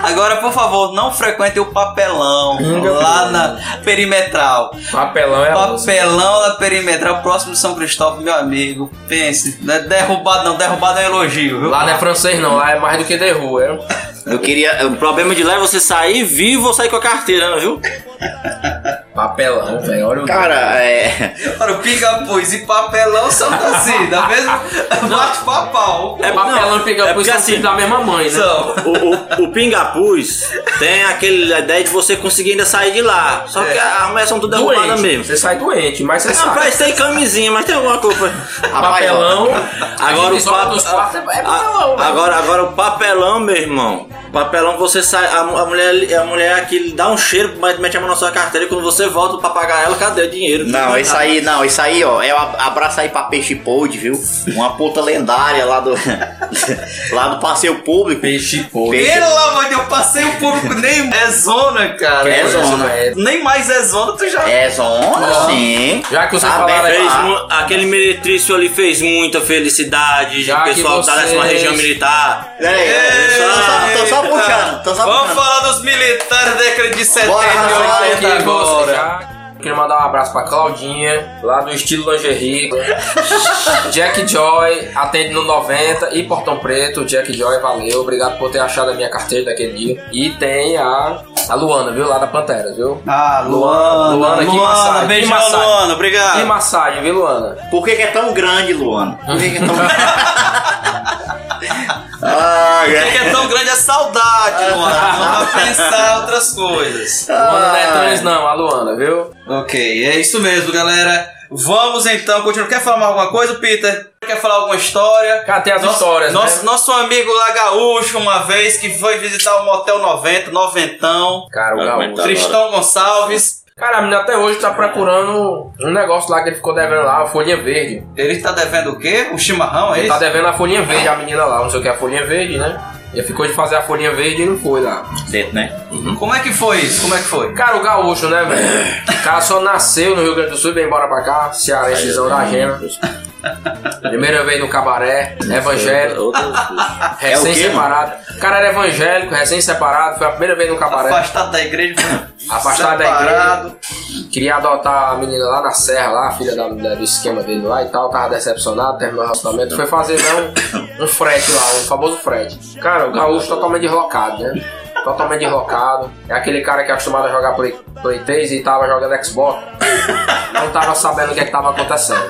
Agora, por favor, não frequente o papelão lá na perimetral. Papelão na perimetral, próximo de São Cristóvão, meu amigo. Pense. Não é derrubado, não. Derrubado é elogio, viu? Lá não é francês, não. Lá é mais do que derruba. Eu queria. O problema de lá é você sair vivo ou sair com a carteira, viu? Papelão, velho. Olha o. Cara, é. Olha o pinga-pus e papelão. Papelão são assim, da mesma. Bate-papau. É papelão e pinga-pus são assim, da mesma mãe, né? O pinga-pus tem aquela ideia de você conseguir ainda sair de lá. Só que as mulheres são tudo derrubadas mesmo. Você sai doente, mas você sai. Rapaz, tem camisinha, mas tem alguma culpa. Papelão. Agora o papelão. Agora o papelão, meu irmão. Papelão, você sai. A mulher aqui dá um cheiro, mas mete a mão na sua carteira e quando você volta pra pagar ela, cadê o dinheiro? Não, isso aí, ó. É o abraço aí pra Peixe Pod, viu? Uma puta lendária lá do. Lá do passeio público. Peixe Pod. Pelo amor de Deus, passeio público nem é zona, cara. É zona. Nem mais é zona, tu já. É zona, não. Sim. Já que você falou. Aquele meretrício ali fez muita felicidade. Já o pessoal da 10ª região militar. Tô só puxando, vamos falar dos militares da década de 70 e 80 agora. Queria mandar um abraço pra Claudinha, lá do Estilo Lingerie. Jack Joy, atende no 90 e Portão Preto. Jack Joy, valeu. Obrigado por ter achado a minha carteira daquele dia. E tem a Luana, viu? Lá da Pantera, viu? Ah, Luana, que massagem. Beijo pra Luana, obrigado. Que massagem, viu, Luana? Por que é tão grande, Luana? Por que é tão grande? Ah, o que é tão grande é saudade, Luana. Não vai pensar outras coisas. Luana não é trans, não, a Luana, viu? Ok, é isso mesmo, galera. Vamos então, continuar. Quer falar mais alguma coisa, Peter? Quer falar alguma história? Cadê as histórias, né? Nosso amigo lá gaúcho, uma vez, que foi visitar o Motel 90, noventão. Cara, o gaúcho. Tristão Gonçalves. Cara, a menina até hoje tá procurando um negócio lá que ele ficou devendo lá, a folhinha verde. Ele tá devendo o quê? O chimarrão, é isso? Ele tá devendo a folhinha verde, a menina lá, não sei o que é a folhinha verde, né? Ele ficou de fazer a folhinha verde e não foi lá. Dentro, né? Uhum. Como é que foi isso? Como é que foi? Cara, o gaúcho, né, velho? O cara só nasceu no Rio Grande do Sul e veio embora pra cá, cearensezão da Gema. Primeira vez no cabaré, evangélico, recém-separado. O cara era evangélico, recém-separado, foi a primeira vez no cabaré. Afastado da igreja, separado. Queria adotar a menina lá na serra, lá, a filha do esquema dele lá e tal. Tava decepcionado, terminou o relacionamento. Foi fazer um frete lá, um famoso frete. Cara, o gaúcho totalmente deslocado, né? Totalmente deslocado. É aquele cara que é acostumado a jogar Play 3 e tava jogando Xbox. Não tava sabendo o que é que tava acontecendo.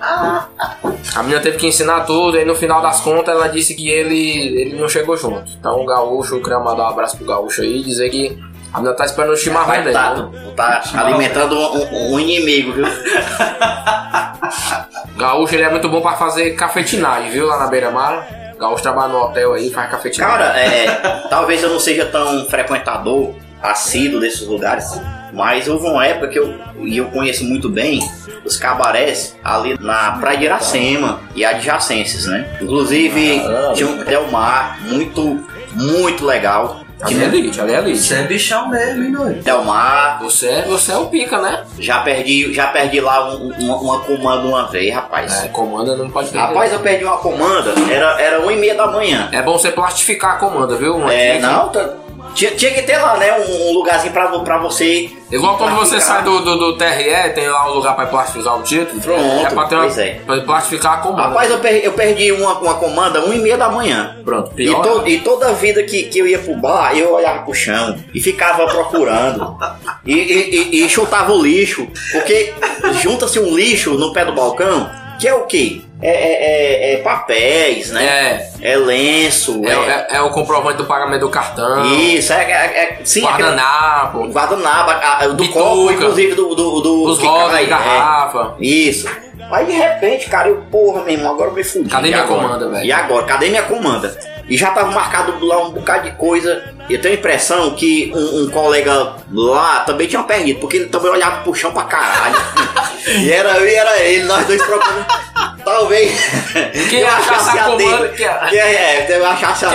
A menina teve que ensinar tudo. E no final das contas ela disse que ele não chegou junto. Então o gaúcho, eu queria mandar um abraço pro gaúcho aí e dizer que a menina tá esperando o chimarrão dele, né? Tá alimentando um inimigo, viu? Gaúcho, ele é muito bom pra fazer cafetinagem, viu? Lá na beira-mar Gaúcho trabalha no hotel aí, faz cafetinagem. Cara, talvez eu não seja tão frequentador, assíduo desses lugares, mas houve uma época que eu conheço muito bem os cabarés ali na Praia de Iracema e adjacências, né? Inclusive, tinha um hotel mar muito muito legal. Ali é elite. Você é bichão mesmo, hein, doido? Delmar. Você é o pica, né? Já perdi lá uma comanda uma vez, rapaz. É, comanda não pode perder. Rapaz, eu perdi uma comanda, era 1h30 da manhã. É bom você plastificar a comanda, viu? Tinha que ter lá, né, um lugarzinho pra você... Igual quando você sai do TRE, tem lá um lugar pra plastificar o título. Pronto, é pra ter pra plastificar a comanda. Rapaz, eu perdi uma comanda 1h30 da manhã. Pronto, pior. E toda a vida que eu ia pro bar, eu olhava pro chão e ficava procurando. e chutava o lixo. Porque junta-se um lixo no pé do balcão, que é o quê? É papéis, né? É lenço. É o comprovante do pagamento do cartão. Isso, sim, guardanapo. Aquele, guardanapo, do bituca, copo, inclusive do os rodas de garrafa. Isso. Aí de repente, cara, porra, meu irmão, agora eu me fudi. Cadê minha comanda, velho? E agora? Cadê minha comanda? E já tava marcado lá um bocado de coisa. Eu tenho a impressão que um colega lá também tinha perdido, porque ele também olhava pro chão pra caralho. E era ele, nós dois procurando. Talvez. Quem achasse a comanda. Quem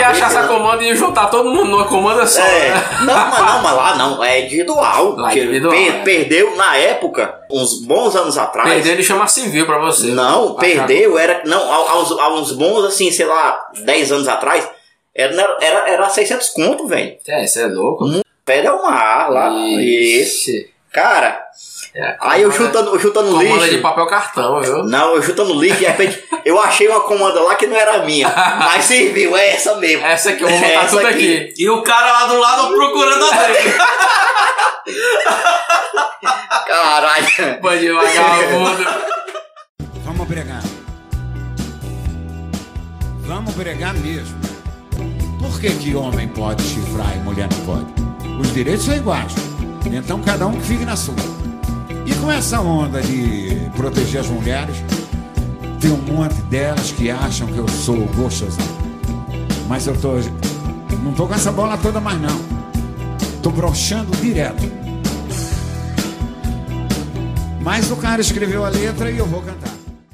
achasse a comanda e juntar todo mundo numa comanda só. É. Né? Não, mas lá não. É individual. Lá individual perdeu na época, uns bons anos atrás. Perdeu, ele chama civil pra você. Não, perdeu. Era, não, há uns bons, assim, sei lá, 10 anos atrás. Era 600 conto, velho. É, isso é louco. Pede uma ar lá. Ixi. Cara, aí eu chutando comanda lixo. Comanda de papel cartão, viu? Não, eu chutando lixo, de repente eu achei uma comanda lá que não era minha. Mas serviu, é essa mesmo. Essa aqui, eu vou botar tudo aqui. E o cara lá do lado procurando a dele. Caralho. Pode vagabundo. Vamos brigar mesmo. Por que homem pode chifrar e mulher não pode? Os direitos são iguais. Então cada um que fique na sua. E com essa onda de proteger as mulheres, tem um monte delas que acham que eu sou gostosão. Mas eu tô... não tô com essa bola toda mais não. Tô broxando direto. Mas o cara escreveu a letra e eu vou cantar.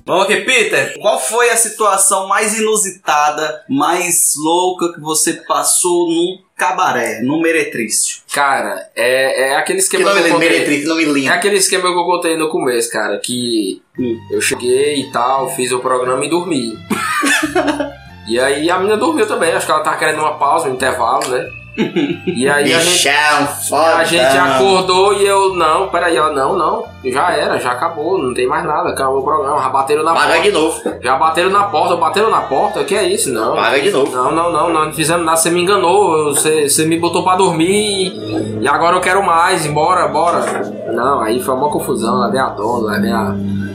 Ok, Peter, qual foi a situação mais inusitada, mais louca que você passou num cabaré, num meretrício? Cara, é aquele esquema que eu contei. Meretrício, não me lembro. É aquele esquema que eu contei no começo, cara, que eu cheguei e tal, fiz o programa e dormi. E aí a menina dormiu também, acho que ela tava querendo uma pausa, um intervalo, né? E aí a gente acordou e eu, não, peraí, ela, não, já era, já acabou, não tem mais nada, acabou o programa, já bateram na porta. Paga de novo. Já bateram na porta, que é isso, não. Paga de novo. Não, não fizemos nada, você me enganou, você me botou pra dormir e agora eu quero mais, embora, bora. Não, aí foi uma confusão, lá vem a dona,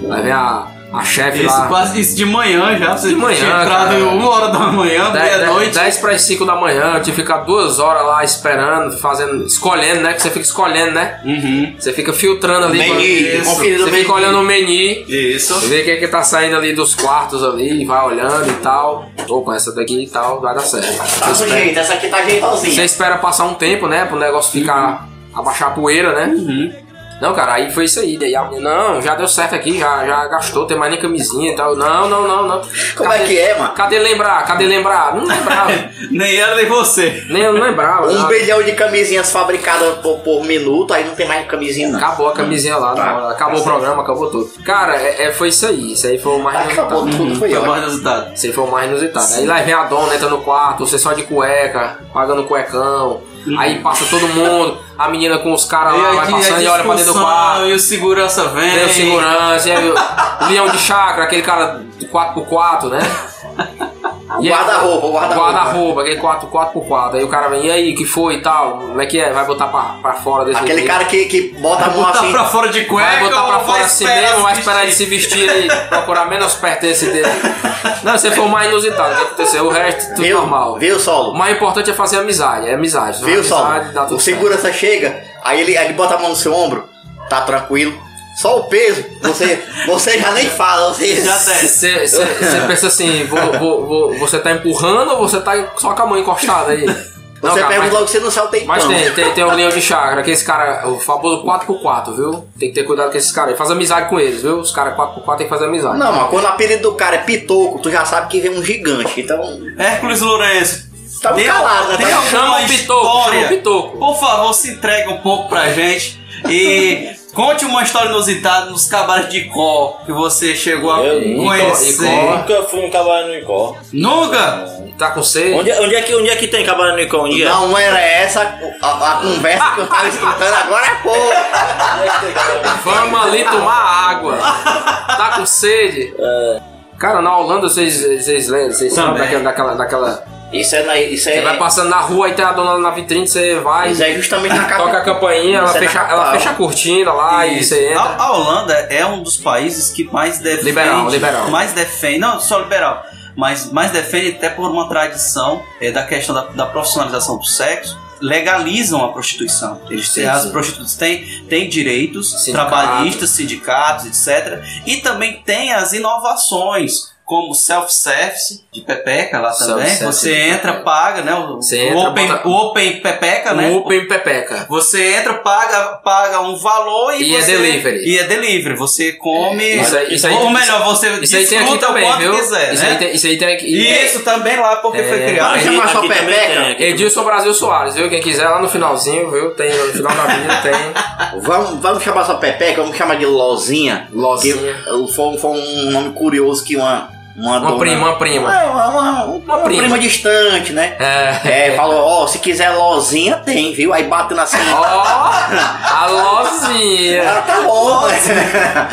lá vem a chefe lá. Isso de manhã já. De manhã, tinha entrado 1h da manhã, meia-noite. 10 para as 5 da manhã, eu tive que ficar 2 horas lá esperando, fazendo, escolhendo, né? Que você fica escolhendo, né? Uhum. Você fica filtrando ali. Menu, você fica olhando o menu. Isso. Vê o que é que tá saindo ali dos quartos ali, vai olhando e tal. Opa, essa daqui e tal, vai dar certo. Tá do jeito, essa aqui tá jeitosinha. Você espera passar um tempo, né? Pro negócio ficar, abaixar a poeira, né? Uhum. Não, cara, aí foi isso aí. Daí a mulher, não, já deu certo aqui, já gastou, tem mais nem camisinha e tal. Não. Como cadê, é que é, mano? Cadê lembrar? Não lembrava. Nem ela, nem você. Nem eu não lembrava. 1 bilhão de camisinhas fabricadas por minuto, aí não tem mais camisinha, não. Acabou a camisinha lá, tá. Não, acabou o programa, acabou tudo. Cara, foi isso aí. Isso aí foi o mais inusitado. Acabou tudo, foi o mais inusitado. Isso aí foi o mais inusitado. Aí lá vem a dona, entra no quarto, você só de cueca, pagando cuecão. Aí passa todo mundo, a menina com os caras lá, vai passando e olha pra dentro do quarto. E o segurança vem. Tem o segurança, o leão de chakra, aquele cara 4x4, né? O guarda-roupa, aquele 4x4. Aí o cara vem, e aí, que foi e tal? Como é que é? Vai botar pra fora desse aquele jeito. Cara que bota a mão assim. Vai botar pra fora de cueca. Vai botar pra fora assim mesmo, vai esperar ele se vestir e procurar menos pertence dele. Não, você foi o mais inusitado, o que aconteceu? O resto, tudo normal. Viu, Solo? O mais importante é fazer amizade. Viu, amizade, Solo? O segurança chega, aí ele bota a mão no seu ombro, tá tranquilo. Só o peso, você já nem fala. Você pensa assim, você tá empurrando ou você tá só com a mão encostada aí? Não, você cara, pergunta logo que você não sabe o tempo. Mas tem o leão de chakra, que esse cara, o famoso 4x4, viu? Tem que ter cuidado com esses caras aí. Faz amizade com eles, viu? Os caras 4x4 tem que fazer amizade. Não, mas quando o apelido do cara é Pitoco, tu já sabe que vem um gigante, então... Hércules Lourenço. Estavam calados. Chama o Pitoco. Por favor, se entregue um pouco pra gente. E conte uma história inusitada nos cabarés de Icó que você chegou a conhecer. Icó. Nunca fui um cabaré no Icó. Nunca? Tá com sede? Onde é que tem cabaré no Icó? Não era essa a conversa que eu tava escutando agora há pouco. Vamos ali tomar água. Tá com sede? É. Cara, na Holanda vocês lembram? Vocês sabem daquela... Você vai passando na rua e tem a dona na vitrine, você vai. Isso é justamente na capital. Toca a campainha, ela fecha a cortina lá isso. E você entra. A Holanda é um dos países que mais defende. Liberal. Mais defende. Não, só liberal. Mas mais defende até por uma tradição da questão da profissionalização do sexo. Legalizam a prostituição. As prostitutas têm direitos, trabalhistas, sindicatos, etc. E também tem as inovações. Como self-service de pepeca lá também. Você entra, paga, né? O open pepeca. Você entra, paga um valor e você... E é delivery. Você come... Isso também lá, porque foi criado. Chama só pepeca. Edilson Brasil Soares, viu? Quem quiser lá no finalzinho, viu? Tem, no final da vida tem. Vamos chamar só pepeca, vamos chamar de lozinha. Lozinha. Foi um nome curioso que uma prima. Uma prima distante, né? Falou, se quiser lozinha, tem, viu? Aí bateu na cena. A lozinha. Ela tá louca.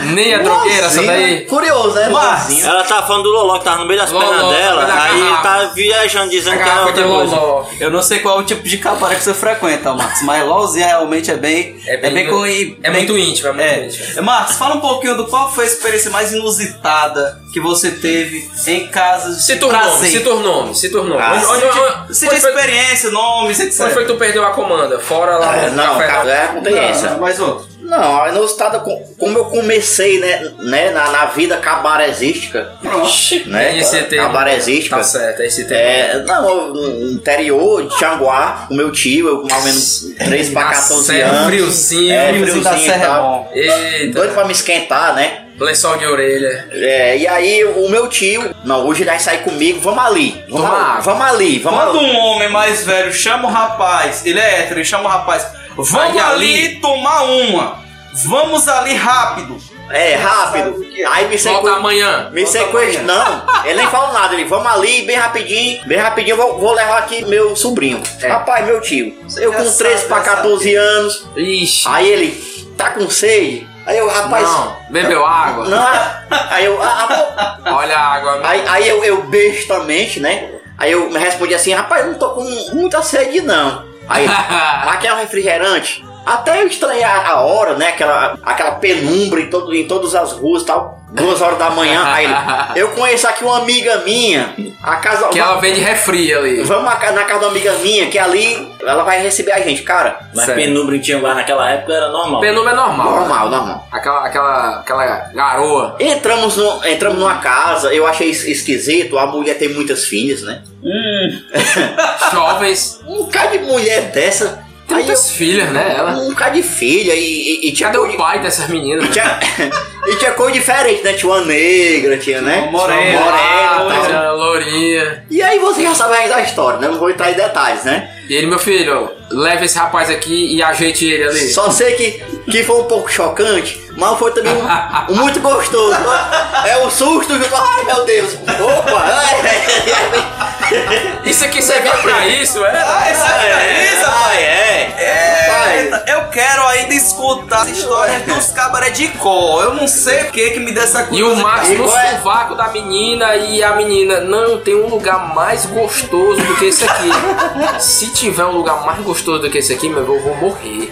Nem a drogueira, essa daí. Curioso, né? Mas ela tá falando do Loló, que tava no meio das pernas dela. Aí tá viajando, dizendo que era outra coisa. Eu não sei qual é o tipo de cabaré que você frequenta, Marcos, mas lozinha realmente é bem... É muito íntimo. Marcos, fala um pouquinho do qual foi a experiência mais inusitada que você teve em casa de prazer. Cita os nomes. Cita experiência, nomes, etc. Onde foi que tu perdeu a comanda? Fora lá... Não tem essa. Mas outro. Não, inusitada, como eu comecei, né na vida cabarezística. Né? Cabarezística. Tá certo, esse tema. No interior de Tianguá, o meu tio, eu com mais ou menos 3 pra 14 anos. Friozinho da serra é bom. Eita. Doido pra me esquentar, né? Lençol de orelha. E aí o meu tio, hoje ele vai sair comigo, vamos ali. Quando um homem mais velho chama o rapaz, ele é hétero, ele chama o rapaz, vamos ali tomar uma, vamos ali rápido. Rápido. Aí me sequestra. Não, ele nem fala nada. Ele, vamos ali, bem rapidinho, vou levar aqui meu sobrinho. Rapaz, meu tio. Eu com 13 pra 14 anos. Ixi. Aí ele, tá com sede? Aí eu, rapaz... Não, bebeu água? Não, aí eu... Olha a água. Aí eu bestamente, né? Aí eu me respondi assim, rapaz, não tô com muita sede, não. Aí, aqui é um refrigerante. Até eu estranhar a hora, né? Aquela penumbra em todas as ruas e tal. 2 horas da manhã. Aí eu conheço aqui uma amiga minha. Ela vende refri ali. Vamos na casa de uma amiga minha, que ali ela vai receber a gente, cara. Mas sério. Penumbra em Tianguá naquela época era normal. Penumbra é normal. Normal. Aquela garoa. Entramos numa casa, eu achei esquisito. A mulher tem muitas filhas, né? Jovens. Um cara de mulher dessa. Tem muitas filhas, né? Ela. Um bocado de filha e tinha. Cadê o pai dessas meninas? E tinha cor diferente, né? Tinha uma negra, tinha, né? Uma morena, lourinha. E aí você já sabe a história, né? Não vou entrar em detalhes, né? E ele, meu filho, leva esse rapaz aqui e ajeite ele ali. Só sei que foi um pouco chocante, mas foi também muito gostoso. É um susto, viu? Ai, meu Deus. Opa! Isso aqui servia pra isso, é? Eu quero ainda escutar essa história dos cabaré de Icó. Eu não sei o que me dá essa coisa. E o Max no sovaco da menina e a menina, não, tem um lugar mais gostoso do que esse aqui. Se tiver um lugar mais gostoso do que esse aqui, meu, eu vou morrer.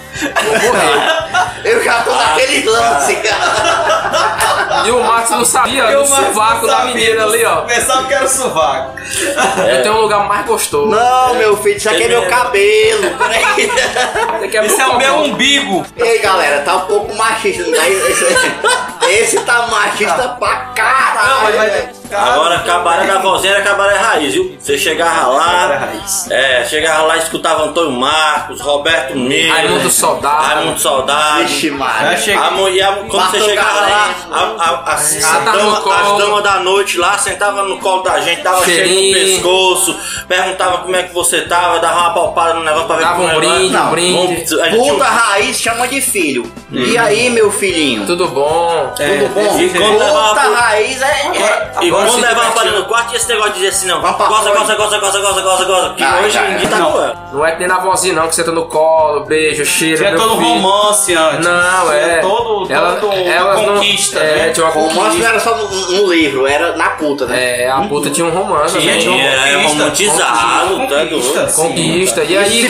Eu já tô naquele lance, cara. E o Max não sabia do sovaco da menina ali, ó. Pensava que era o sovaco. Eu tenho um lugar mais gostoso. Não, meu filho, isso aqui é meu cabelo. Peraí. Isso é o meu umbigo. Ei, galera, tá um pouco machista, né? Esse tá machista pra caralho. Não, mas Cara, agora, cabaré da vozinha era cabaré raiz, viu? Você chegava lá, chegava lá e escutava Antônio Marcos, Roberto Miller, Raimundo Soldado. Vixe, Maria. Quando você chegava lá, as damas da noite lá, sentava no colo da gente, dava cheiro no pescoço, perguntava como é que você tava, dava uma palpada no negócio pra ver como era. Puta raiz chama de filho. E aí, meu filhinho? Tudo bom? Tudo bom? Puta raiz é... E quando levava para no quarto, e esse negócio de dizer assim, não, gosta, que hoje ninguém tá doendo. Não é nem na vozinha não, que você tá no colo, beijo, cheiro, meu filho. É todo romance antes. Não, é todo conquista, né? Romance não era só no livro, era na puta, né? É, a puta tinha um romance, né? Era romantizado, tanto. Conquista, e aí...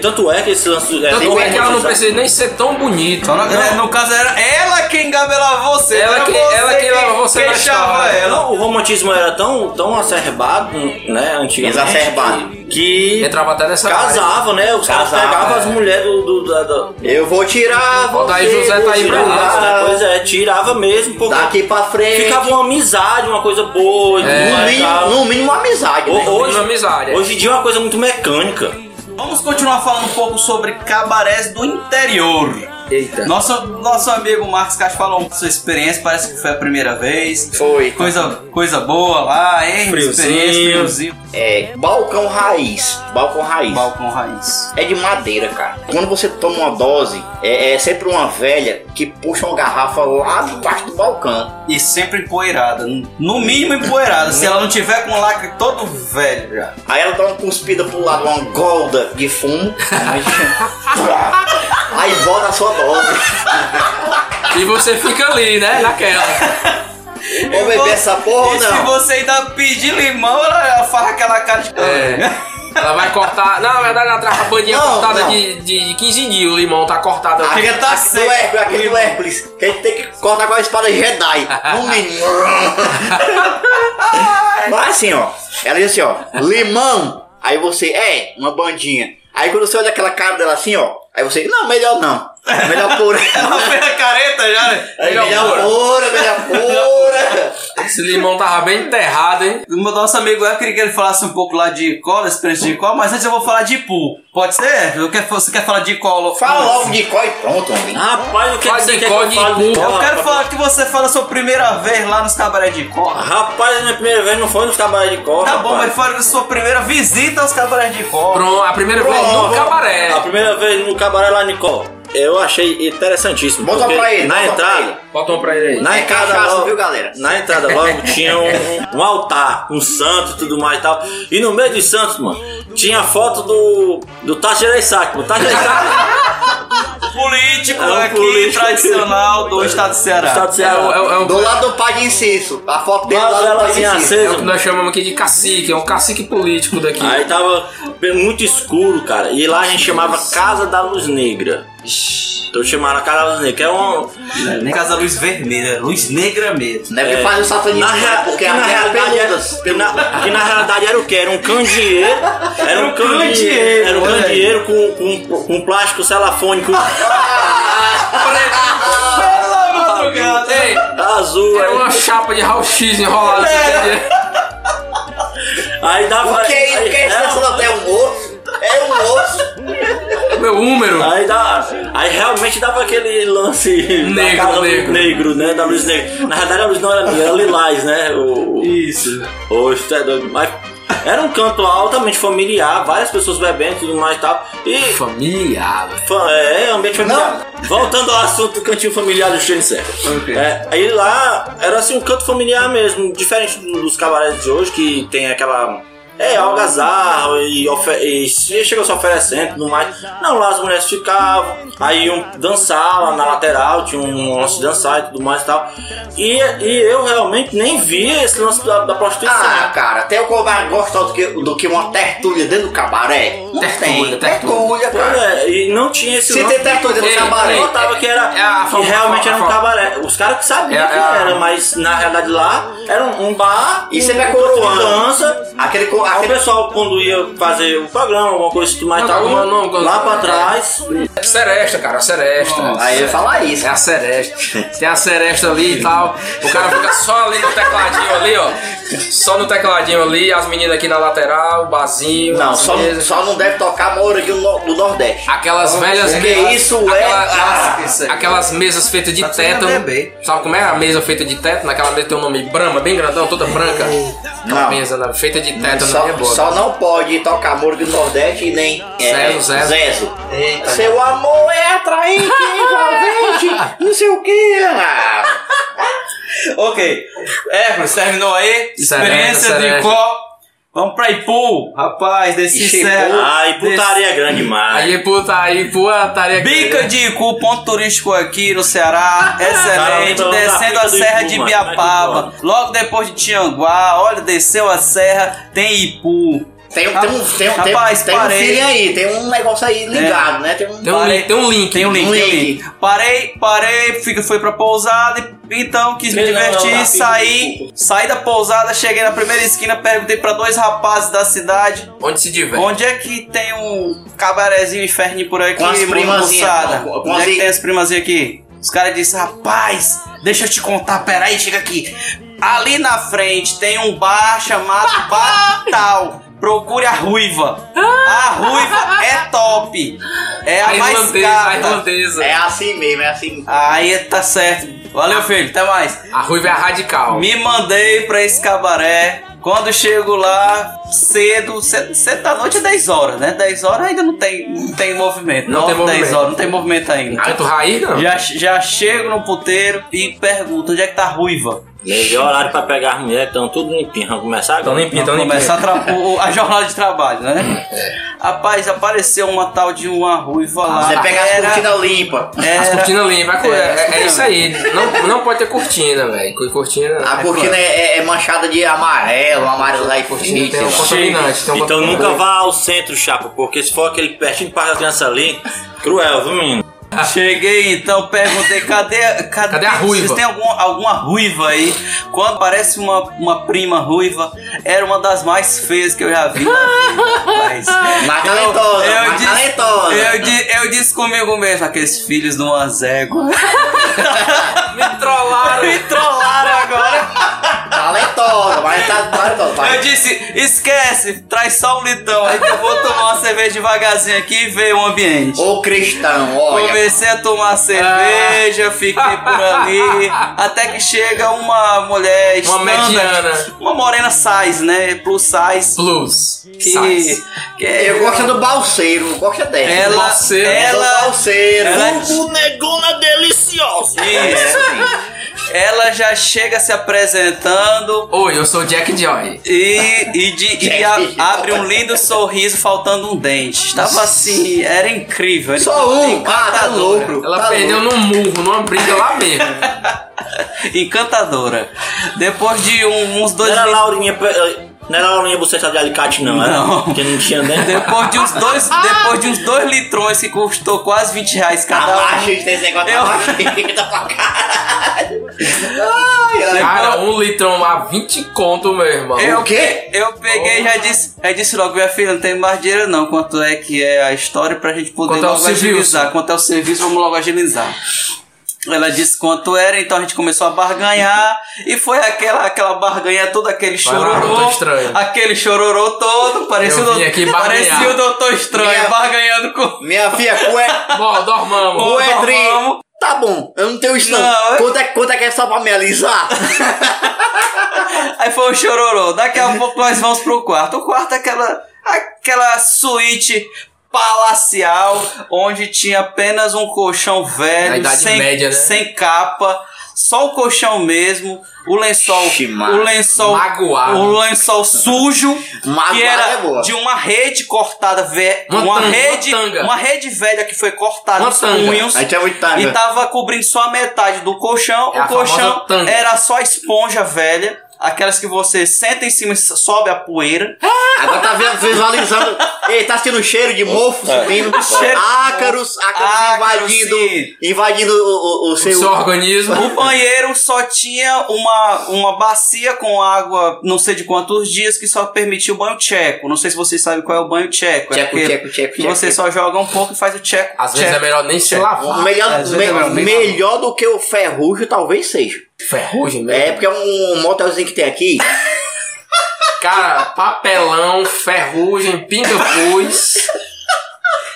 Tanto é que esse lance... Tanto é que ela não precisa nem ser tão bonita. No caso, era ela quem engabelava você, ela achava ela. O romantismo era tão acerbado, né, antigamente. Exacerbado. Que entrava até nessa casava, área. Né? Os caras pegavam as mulheres do... Eu vou tirar, o Adair José tá aí pra lá. Pois é, tirava mesmo. Porque daqui pra frente. Ficava uma amizade, uma coisa boa. No mínimo uma amizade. Hoje em dia é uma coisa muito mecânica. Vamos continuar falando um pouco sobre cabarés do interior. Eita. Nosso amigo Marcos Castro falou sua experiência, parece que foi a primeira vez. Foi. Coisa boa lá, hein? Friozinho. É, balcão raiz. É de madeira, cara. Quando você toma uma dose, é sempre uma velha que puxa uma garrafa lá debaixo do balcão. E sempre empoeirada. No mínimo empoeirada. Se ela não tiver com lacre todo velho já. Aí ela dá uma cuspida pro lado, uma golda de fumo. Aí volta a sua dose. E você fica ali, né? Naquela. Vou beber essa porra ou não? Se você ainda pedir limão, ela farra aquela cara de... Ela vai cortar... Não, na verdade ela traz a bandinha cortada de 15 dias. O limão tá cortado. Aqui tá seco. Aquele do Hércules. Que a gente tem que cortar com a espada Jedi. No mínimo. Mas assim, ó. Ela diz assim, ó. Limão. Aí você... uma bandinha. Aí quando você olha aquela cara dela assim, ó. Aí você... Não, melhor não. Melhor pura. Ela fez a careta já, né? Melhor pura. Esse limão tava bem enterrado, hein? O nosso amigo, eu queria que ele falasse um pouco lá de cola, experiência de cola, mas antes eu vou falar de pool. Pode ser? Você quer falar de cola? Fala logo de cola e pronto, amigo. Rapaz, o que você quer falar de cola? Eu quero falar que você fala a sua primeira vez lá nos cabaré de cola. Rapaz, a minha primeira vez não foi nos cabaré de cola. Tá bom, mas fala a sua primeira visita aos cabaré de cola. Pronto, a primeira vez no cabaré. A primeira vez no cabaré lá em cola. Eu achei interessantíssimo. Bota pra ele. Na entrada. Bota um pra ele aí. Na entrada, cachaça, viu, galera? Na entrada logo tinha um altar, um santo e tudo mais e tal. E no meio dos santos, mano, tinha foto do Tachereissac. O Tachereissac. Político aqui, tradicional do estado do Ceará. Do lado do Padre Inciso. A foto dele do lado do Padre Inciso. É o que nós chamamos aqui de cacique. É um cacique político daqui. Aí tava muito escuro, cara. E lá a gente chamava Casa da Luz Negra. Então chamaram a Casa da Luz Negra, que é uma... Nem Casa da Luz Vermelha, Luz Negra mesmo. Não é porque faz o satanismo, porque a realidade era... Que na realidade era o quê? Era um candeeiro. Era um candeeiro com plástico celofônico. Azul. Era uma chapa de raio-x enrolada. Aí dava... O que é isso? É um osso? É um osso? Meu húmero. Aí realmente dava aquele lance negro, né? Da luz negra. Na verdade a luz não era negra, era lilás, né? Isso. Oxe, é doido. Mas era um canto altamente familiar, várias pessoas bebendo e tudo mais e tal. E familiar, ambiente familiar. Não. Voltando ao assunto do cantinho familiar do Shane Serra. Okay. Aí lá era assim um canto familiar mesmo, diferente dos cabarés de hoje que tem aquela... algazarra e chegou se oferecendo e tudo mais. Não, lá as mulheres ficavam, aí iam dançar lá na lateral, tinha um lance de dançar e tudo mais e tal. E eu realmente nem via esse lance da prostituição. Ah, cara, até eu gosto do que uma tertúlia dentro do cabaré. Não tertúlia, cara. E não tinha esse lance. Se tem tertúlia no cabaré, eu notava que realmente era um cabaré. Os caras que sabiam que era, mas na realidade lá era um bar. E você vai com dança, aquele aquele... o pessoal quando ia fazer o programa, alguma coisa mais e tal, lá pra trás. É seresta, cara, a seresta. Nossa. Aí eu falar isso. É a seresta. Tem a seresta ali e tal. O cara fica só ali no tecladinho ali, ó. Só no tecladinho ali, as meninas aqui na lateral, o barzinho. Não, só não deve tocar Moura aqui do Nordeste. Aquelas velhas mesas. Isso é. Aquelas mesas feitas de tétano. Sabe como é a mesa feita de tétano? Naquela mesa tem um nome Brahma, bem grandão, toda branca. Aquela mesa feita de tétano. Só não pode tocar Moura do Nordeste e nem Zezo. Seu amor é atraente, envolvente, não sei o que. Ok, mas terminou aí. Experiência de Icó. Vamos pra Ipu, rapaz, desse certo. Ah, Ipu-taria grande demais. Ipu-taria grande. Bica de Icu, ponto turístico aqui no Ceará, excelente. Descendo a Serra de Ibiapaba, logo depois de Tianguá, olha, desceu a serra, tem Ipu. Tem um negócio aí ligado, né? Tem um link. Parei, fui pra pousada, então quis me divertir, saí da pousada, cheguei na primeira esquina, perguntei pra dois rapazes da cidade... Onde se diverte? Onde é que tem um cabarezinho inferninho por aqui? Com as primazinhas. Onde é que tem as primazinhas aqui? Os caras disseram, rapaz, deixa eu te contar, peraí, chega aqui. Ali na frente tem um bar chamado Batal. Procure a Ruiva. A Ruiva é top. É a mais cara. É assim mesmo, é assim. Aí tá certo. Valeu, filho. Até mais. A Ruiva é radical. Me mandei pra esse cabaré. Quando chego lá, cedo da noite é 10 horas, né? 10 horas ainda não tem movimento. 10 horas, não tem movimento ainda. Ah, tu raí, não? Já chego no puteiro e pergunto, onde é que tá a Ruiva? Melhor horário pra pegar as mulheres, estão tudo limpinho. Vamos começar agora? Começar a jornada de trabalho, né? Rapaz, apareceu uma tal de uma ruiva lá. Você pega as cortinas limpas. As cortinas limpas, é isso aí. Não pode ter cortina, velho. Cortina. A cortina é manchada de amarelo lá e cortina. Tem um contaminante. Então nunca vá ao centro, chapa, porque se for aquele pertinho de parte da criança ali, cruel, viu, menino? Cheguei então, perguntei, cadê a ruiva? Vocês têm alguma ruiva aí? Quando aparece uma prima ruiva, era uma das mais feias que eu já vi na vida, rapaz. Mas talentosa. Eu disse comigo mesmo, aqueles filhos de uma zégua. Me trollaram agora. Talentosa, mas tá talentosa. Eu disse, esquece, traz só um litão, aí que eu vou tomar uma cerveja devagarzinho aqui e ver o ambiente. Ô cristão, olha. Comecei a tomar cerveja, fiquei por ali, até que chega uma mulher standard, uma morena size, né? Plus size. Eu gosto do balseiro, eu gosto dela. Ela negona deliciosa. Ela já chega se apresentando. Oi, eu sou o Jack Joy. Abre um lindo sorriso faltando um dente. Estava assim, era incrível. Era só um. Tá louco. Ela perdeu num murro, numa briga lá mesmo. Encantadora. Depois de uns 2 minutos. Não era a Laurinha Buceta de Alicate, não, era? Não. Porque não tinha dentro. Depois de uns 2 litrões que custou quase R$20 cada um. Ah, gente, tem negócio pra caralho. Cara, 1 litrão a R$20 meu irmão. O quê? Eu peguei e já disse logo, minha filha, não tem mais dinheiro não. Quanto é que é a história pra gente poder logo agilizar? Quanto é o serviço, vamos logo agilizar. Ela disse quanto era, então a gente começou a barganhar. E foi aquela barganha toda, aquele chororô todo. Parecia o Doutor Estranho barganhando com... Minha filha, bom, dormamos. Tá bom, eu não tenho estranho. Quanto é que é só pra me alisar? Aí foi o chororô. Daqui a pouco nós vamos pro quarto. O quarto é aquela suíte... palacial, onde tinha apenas um colchão velho, sem capa, só o colchão mesmo, o lençol sujo, que era de uma rede cortada, uma rede velha que foi cortada nos punhos, e tava cobrindo só a metade do colchão, o colchão era só esponja velha. Aquelas que você senta em cima e sobe a poeira. Agora tá visualizando. Ele tá sentindo um cheiro de mofo subindo. Ácaros invadindo o seu organismo. O banheiro só tinha uma bacia com água, não sei de quantos dias, que só permitia o banho tcheco. Não sei se vocês sabem qual é o banho tcheco. Só joga um pouco e faz o tcheco. Às vezes é melhor nem se lavar. Melhor do que o ferrugem talvez seja. Ferrugem, né? É porque é um motelzinho que tem aqui. Cara, papelão, ferrugem, pinga-pus.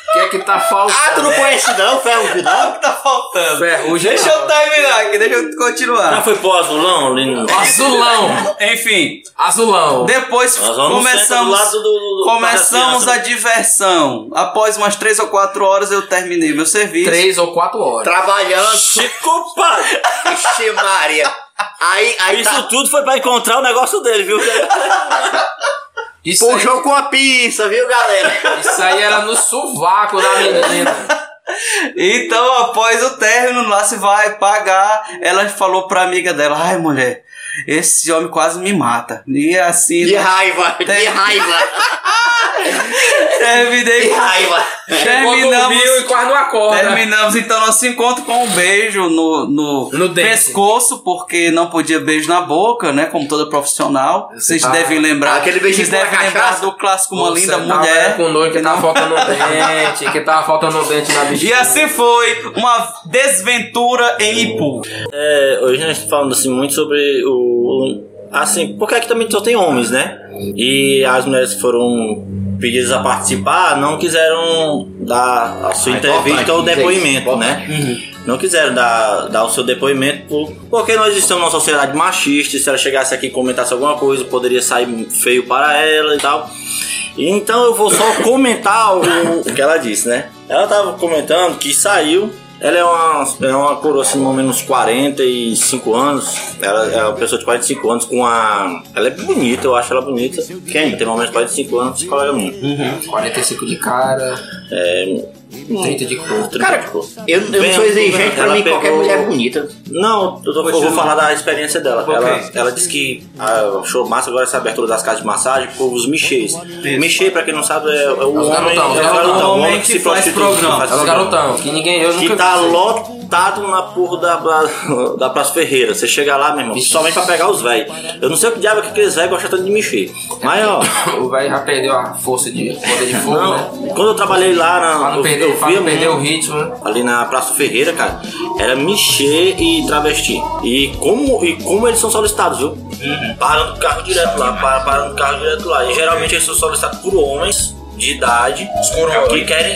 O que é que tá faltando? Ah, tu não conhece não, ferrugem não? O que tá faltando? Ferrugem. Deixa eu terminar aqui, deixa eu continuar. Não foi pro azulão, Lino? Azulão. Enfim. Azulão. Depois começamos a diversão. Após umas 3 ou 4 horas eu terminei meu serviço. 3 ou 4 horas. Trabalhando. Chico, pai. Vixe, Maria. Aí isso tudo foi pra encontrar o negócio dele, viu? Isso puxou aí com a pizza, viu, galera? Isso aí era no sovaco da menina. Então, após o término, lá se vai pagar. Ela falou pra amiga dela: ai, mulher, esse homem quase me mata. E assim... De raiva. Terminei de raiva. Terminamos então nosso encontro com um beijo no pescoço, porque não podia beijo na boca, né? Como toda profissional. Vocês devem lembrar. Aquele beijo vocês devem lembrar do clássico Uma Linda Mulher. Com dor que tava faltando o dente, que tava faltando o dente na bexiga. E assim foi uma desventura em Ipu. Hoje a gente tá falando assim muito sobre o... Assim, porque aqui também só tem homens, né? E as mulheres foram pedidas a participar, não quiseram dar a sua entrevista ou depoimento, né? Não quiseram dar o seu depoimento porque nós estamos numa sociedade machista. E se ela chegasse aqui e comentasse alguma coisa, poderia sair feio para ela e tal. Então eu vou só comentar o que ela disse, né? Ela tava comentando que saiu. Ela é uma coroa assim, mais ou menos 45 anos. Ela é uma pessoa de 45 anos com a... Ela é bonita, eu acho ela bonita. Quem? Tem mais ou menos 45 anos, colega minha. 45 de cara. 30 de cor. Cara, eu não sou exigente, pra mim qualquer mulher é bonita. Não, eu vou falar da experiência dela. Okay. Ela disse que achou massa agora essa abertura das casas de massagem por os michês. Michê, pra quem não sabe, é o homem. É o homem que se prostitui. É o garotão, que ninguém... Eu nunca tá lotado na porra da Praça Ferreira. Você chega lá, meu irmão, principalmente pra pegar os velhos. Eu não sei o que diabo que eles velhos gostam tanto de mexer. Mas, ó... O velho já perdeu a força de poder de fogo, não, né? Quando eu trabalhei lá, eu vi o ritmo. Ali na Praça Ferreira, cara, era mexer e travesti. E como eles são solicitados, viu? Parando o carro direto lá, E geralmente eles são solicitados por homens de idade,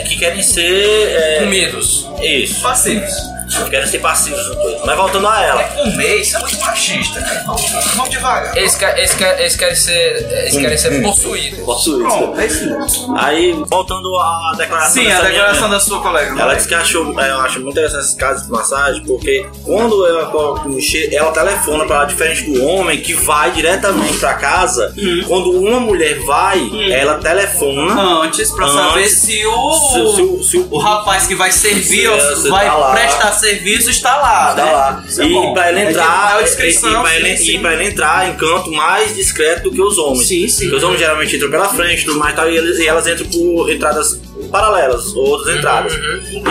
que querem ser comidos. Isso. Passivos. Querem ser passivos. Mas voltando a ela. Comer, isso é muito machista, cara. Vamos devagar. Eles querem ser possuídos. Pronto, é isso. Aí, voltando à declaração. Sim, a declaração da sua colega. Ela disse que eu acho muito interessante essas casas de massagem, porque quando ela coloca mexer, ela telefona pra ela, diferente do homem que vai diretamente pra casa. Quando uma mulher vai, ela telefona. Antes pra saber se o rapaz que vai servir ou vai prestar serviço está lá. E pra ela entrar pra ela entrar em canto mais discreto do que os homens. Sim. Porque os homens geralmente entram pela frente, tudo mais, tal, e elas entram por entradas paralelas, outras entradas.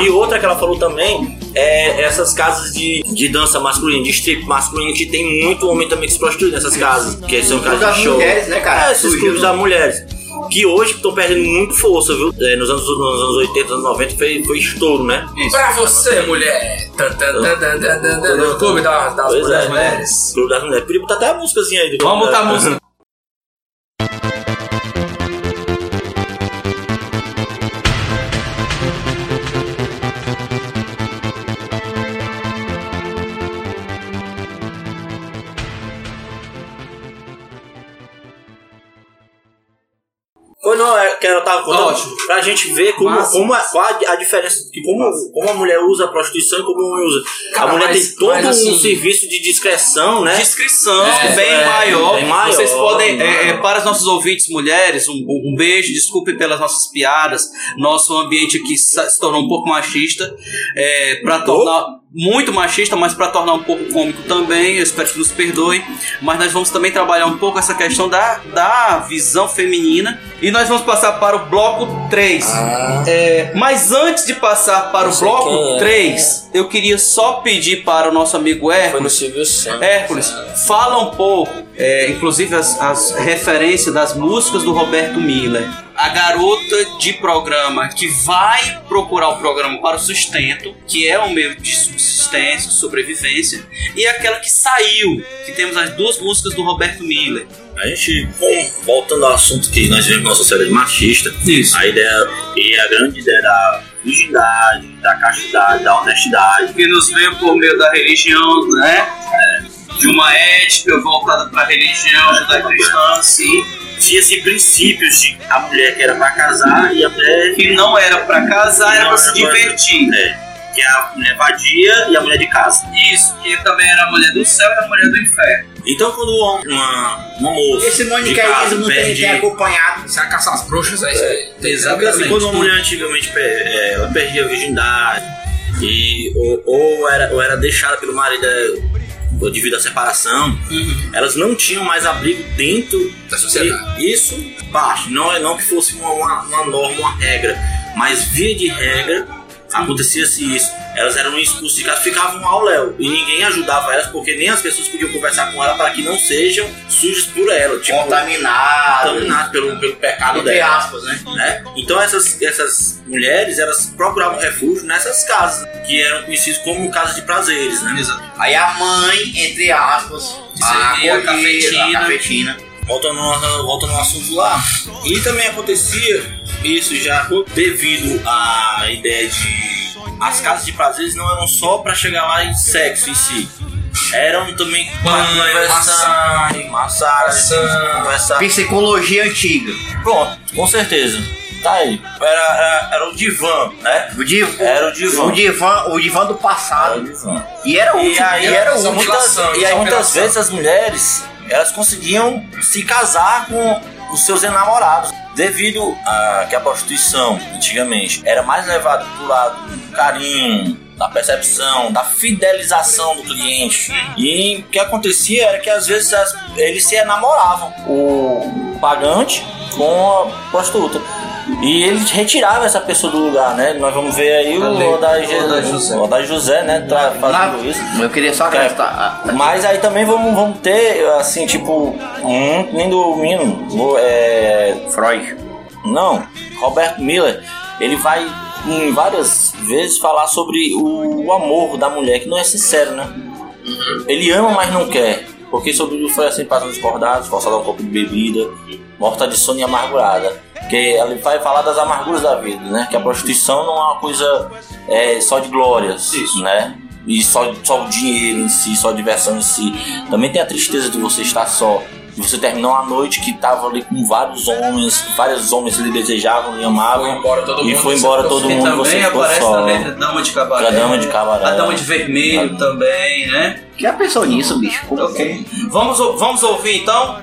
E outra que ela falou também é essas casas de dança masculina, de strip masculino, que tem muito homem também que se prostitui nessas casas, que são casas de show. Mulheres, né, cara? Esses clubes das mulheres. Que hoje estão perdendo muito força, viu? Nos anos 80, anos 90 foi estouro, né? Isso. Pra você, mulher! O clube das mulheres. Clube das mulheres. Podia botar até a músicazinha aí. Vamos botar a música. Que eu tava contando, pra gente ver qual a diferença, como a mulher usa a prostituição e como o homem usa. Cara, a mulher tem todo um serviço de discreção, né? Discrição bem maior. Vocês podem, para os nossos ouvintes mulheres, um beijo, desculpe pelas nossas piadas, nosso ambiente aqui se tornou um pouco machista, pra tornar... muito machista, mas para tornar um pouco cômico também, eu espero que nos perdoem, mas nós vamos também trabalhar um pouco essa questão da visão feminina, e nós vamos passar para o bloco 3. Mas antes de passar para o bloco 3, eu queria só pedir para o nosso amigo Hércules, fala um pouco, inclusive as referências das músicas do Roberto Miller. A garota de programa que vai procurar o programa para o sustento, que é um meio de subsistência, sobrevivência, e aquela que saiu, que temos as duas músicas do Roberto Miller. A gente, voltando ao assunto que nós vivemos numa sociedade machista, isso. A ideia e a grande ideia da virgindade, da castidade, da honestidade, que nos veio por meio da religião, né? De uma ética voltada para a religião judaico-cristã, sim. Tinha-se princípios de a mulher que era pra casar e a mulher que não era pra casar, era pra se divertir. Que é a mulher vadia e a mulher de casa. Isso, que também era a mulher do céu e a mulher do inferno. Então quando uma moça esse maniqueísmo tem acompanhado, se ela caçar as bruxas, exatamente. Quando uma mulher antigamente ela perdia a virgindade e, ou era deixada pelo marido devido à separação, elas não tinham mais abrigo dentro da sociedade. E isso baixo, não que fosse uma norma, uma regra, mas via de regra acontecia-se isso. Elas eram expulsas de casa, ficavam ao léu e ninguém ajudava elas porque nem as pessoas podiam conversar com ela para que não sejam sujas por ela, tipo, contaminadas pelo pecado dela, aspas, né? Então essas mulheres, elas procuravam refúgio nessas casas que eram conhecidas como casas de prazeres, né? Exato. Aí a mãe, entre aspas, a cafetina, voltando no assunto lá. E também acontecia isso já devido à ideia de as casas de prazeres não eram só para chegar lá em sexo em si, eram também massagem, psicologia antiga. Pronto, com certeza. Tá aí. Era o divã, né? O divã do passado. E era útil. E aí muitas vezes as mulheres, elas conseguiam se casar com os seus enamorados. Devido a que a prostituição antigamente era mais levada pro lado do carinho, da percepção, da fidelização do cliente. E o que acontecia era que às vezes eles se enamoravam, o pagante com a prostituta, e ele retirava essa pessoa do lugar, né? Nós vamos ver aí o Adair José, né? Tá fazendo isso. Eu queria só acrescentar. Mas aí também vamos ter, assim, tipo, nem do menino, Freud. Não, Roberto Miller, ele vai várias vezes falar sobre o amor da mulher, que não é sincero, né? Ele ama, mas não quer. Porque sobretudo foi assim, passando desbordados, forçado ao copo de bebida, morta de sono e amargurada. Porque ele vai falar das amarguras da vida, né? Que a prostituição não é uma coisa só de glórias, né? E só o dinheiro em si, só a diversão em si. Também tem a tristeza de você estar só. E você terminou uma noite que estava ali com vários homens lhe desejavam, lhe amavam. E foi embora todo mundo. Você ficou só. E também aparece na Dama de Cabaré. A Dama de Vermelho também, né? Já pensou nisso, bicho? Ok. Vamos ouvir então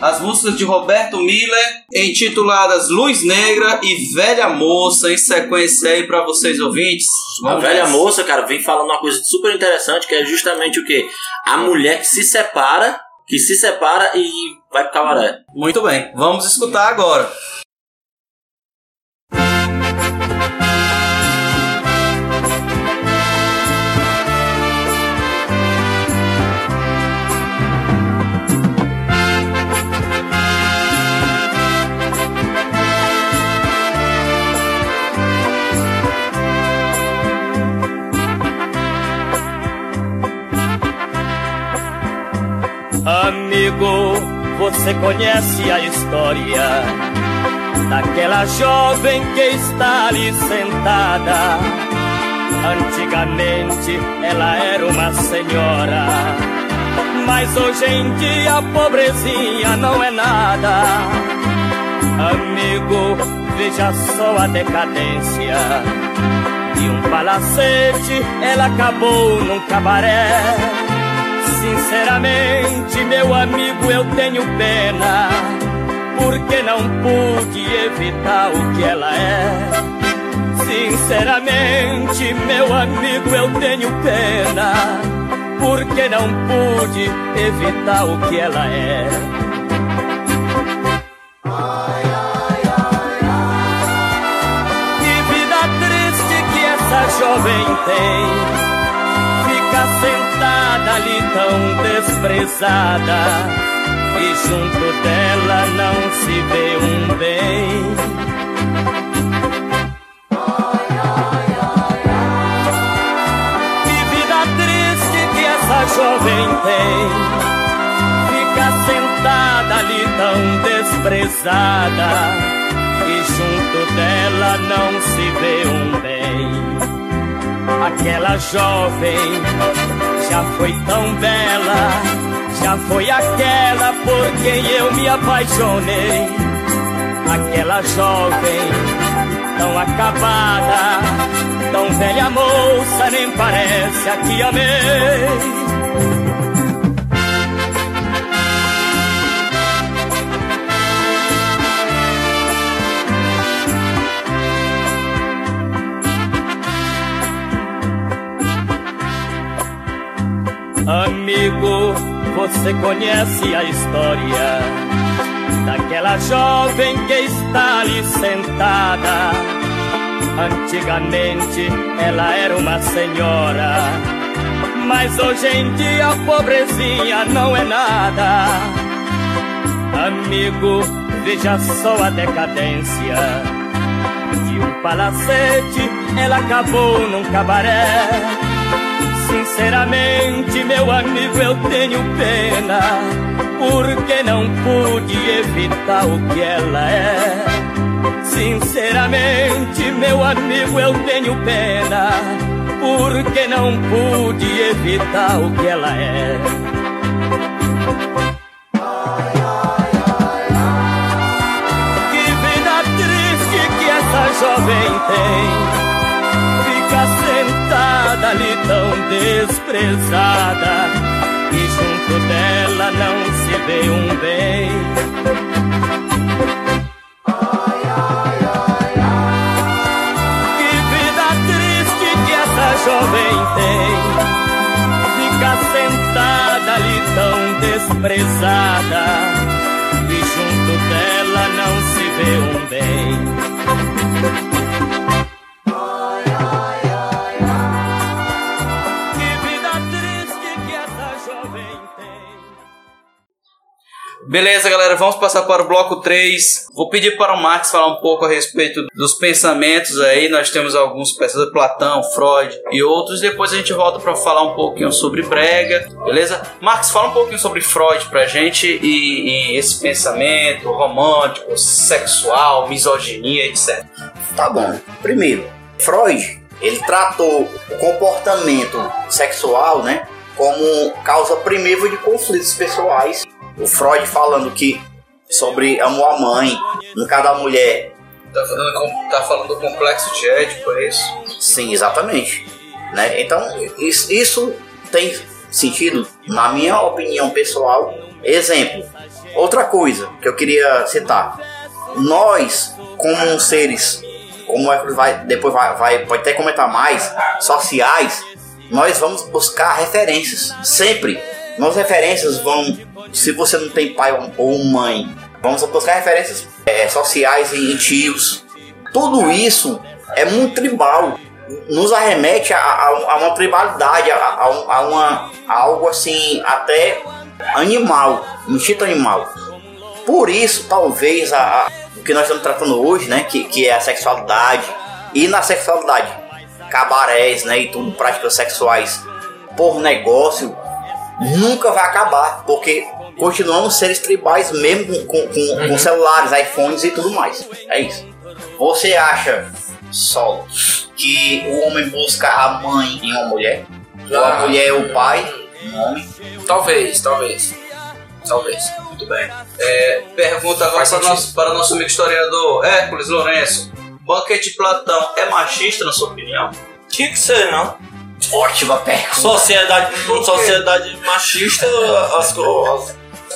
as músicas de Roberto Miller, intituladas Luz Negra e Velha Moça, em sequência aí pra vocês ouvintes. A Velha Moça, cara, vem falando uma coisa super interessante, que é justamente o quê? A mulher que se separa e vai pro cabaré. Muito bem, vamos escutar agora. Amigo, você conhece a história daquela jovem que está ali sentada. Antigamente ela era uma senhora, mas hoje em dia a pobrezinha não é nada. Amigo, veja só a decadência. De um palacete ela acabou num cabaré. Sinceramente, meu amigo, eu tenho pena, porque não pude evitar o que ela é. Sinceramente, meu amigo, eu tenho pena, porque não pude evitar o que ela é. Ai, ai, ai, ai. Que vida triste que essa jovem tem, fica sentada ali tão desprezada, e junto dela não se vê um bem. Jovem tem, fica sentada ali tão desprezada, e junto dela não se vê um bem. Aquela jovem já foi tão bela, já foi aquela por quem eu me apaixonei. Aquela jovem tão acabada, tão velha moça, nem parece a que amei. Amigo, você conhece a história daquela jovem que está ali sentada. Antigamente ela era uma senhora, mas hoje em dia a pobrezinha não é nada. Amigo, veja só a decadência. De um palacete ela acabou num cabaré. Sinceramente, meu amigo, eu tenho pena, porque não pude evitar o que ela é. Sinceramente, meu amigo, eu tenho pena, porque não pude evitar o que ela é. Ai, ai, ai, ai. Que vida triste que essa jovem tem, fica sentada ali tão desprezada, e junto dela não se vê um bem. Ai, ai, ai, ai. Que vida triste que essa jovem tem, fica sentada ali tão desprezada, e junto dela não se vê um bem. Beleza, galera, vamos passar para o bloco 3. Vou pedir para o Marx falar um pouco a respeito dos pensamentos aí. Nós temos alguns pensadores, Platão, Freud e outros. Depois a gente volta para falar um pouquinho sobre brega, beleza? Marx, fala um pouquinho sobre Freud pra gente e esse pensamento romântico, sexual, misoginia, etc. Tá bom. Primeiro, Freud, ele tratou o comportamento sexual, né, como causa primeva de conflitos pessoais. O Freud falando que sobre amor à mãe, no caso da mulher. Tá falando do complexo de Édipo, é isso? Sim, exatamente. Né? Então, isso tem sentido, na minha opinião pessoal. Exemplo, outra coisa que eu queria citar. Nós, como seres, como depois pode até comentar mais, sociais, nós vamos buscar referências, sempre. Nossas referências vão, se você não tem pai ou mãe, vamos buscar referências sociais em tios. Tudo isso é muito tribal, nos arremete a uma tribalidade, a algo assim até animal, um instinto animal. Por isso, talvez, o que nós estamos tratando hoje, né, que é a sexualidade, e na sexualidade, cabarés, né, e tudo, práticas sexuais por negócio, nunca vai acabar, porque continuamos seres tribais mesmo com celulares, iPhones e tudo mais. É isso. Você acha, Sol, que o homem busca a mãe em uma mulher? Ou a mulher é o pai em um homem? Talvez. Muito bem. Pergunta agora para o nosso amigo historiador Hércules Lourenço. Banquete de Platão é machista, na sua opinião? Tinha que ser, não? Ótima pergunta. Sociedade machista, as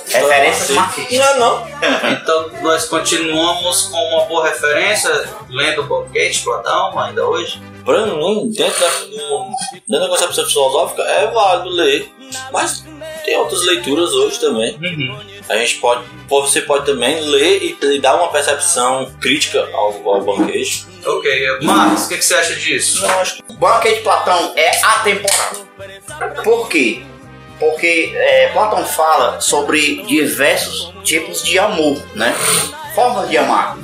Referências marcantes. Não é não? Então nós continuamos com uma boa referência, lendo o banquete Platão ainda hoje. Para mim, dentro da concepção filosófica, é válido ler, mas tem outras leituras hoje também. Uhum. A gente pode, você pode também ler e dar uma percepção crítica ao banquete. Ok, Marcos, o que você acha disso? O banquete Platão é atemporal. Por quê? Porque Platão fala sobre diversos tipos de amor, né? Formas de amar,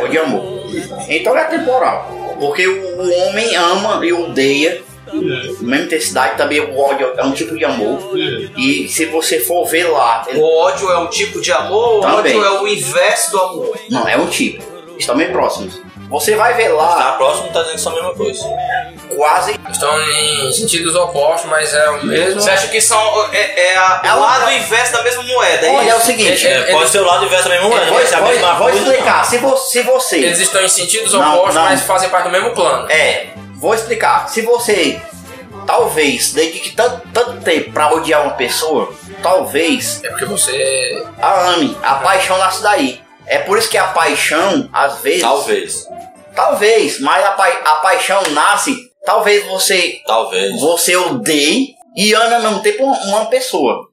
ou de amor. Então é atemporal, porque o homem ama e odeia. Na mesma intensidade, também o ódio é um tipo de amor. E se você for ver lá... O ódio é um tipo de amor? Também. O ódio é o inverso do amor? Não, é um tipo. Estão bem próximos. Você vai ver lá... Está próximo, está dizendo que são a mesma coisa. Quase. Estão em sentidos opostos, mas é o mesmo... Você acha que são... É o lado inverso da mesma moeda, é isso? É o seguinte... pode ser o lado inverso da mesma moeda. Vou explicar. Se você... Eles estão em sentidos opostos, mas fazem parte do mesmo plano. Vou explicar. Se você talvez dedique tanto tempo pra odiar uma pessoa, talvez... É porque você... A ame. A paixão nasce daí. É por isso que a paixão, às vezes... Talvez. Mas a paixão nasce... Talvez você... Você odeie e ame ao mesmo tempo uma pessoa.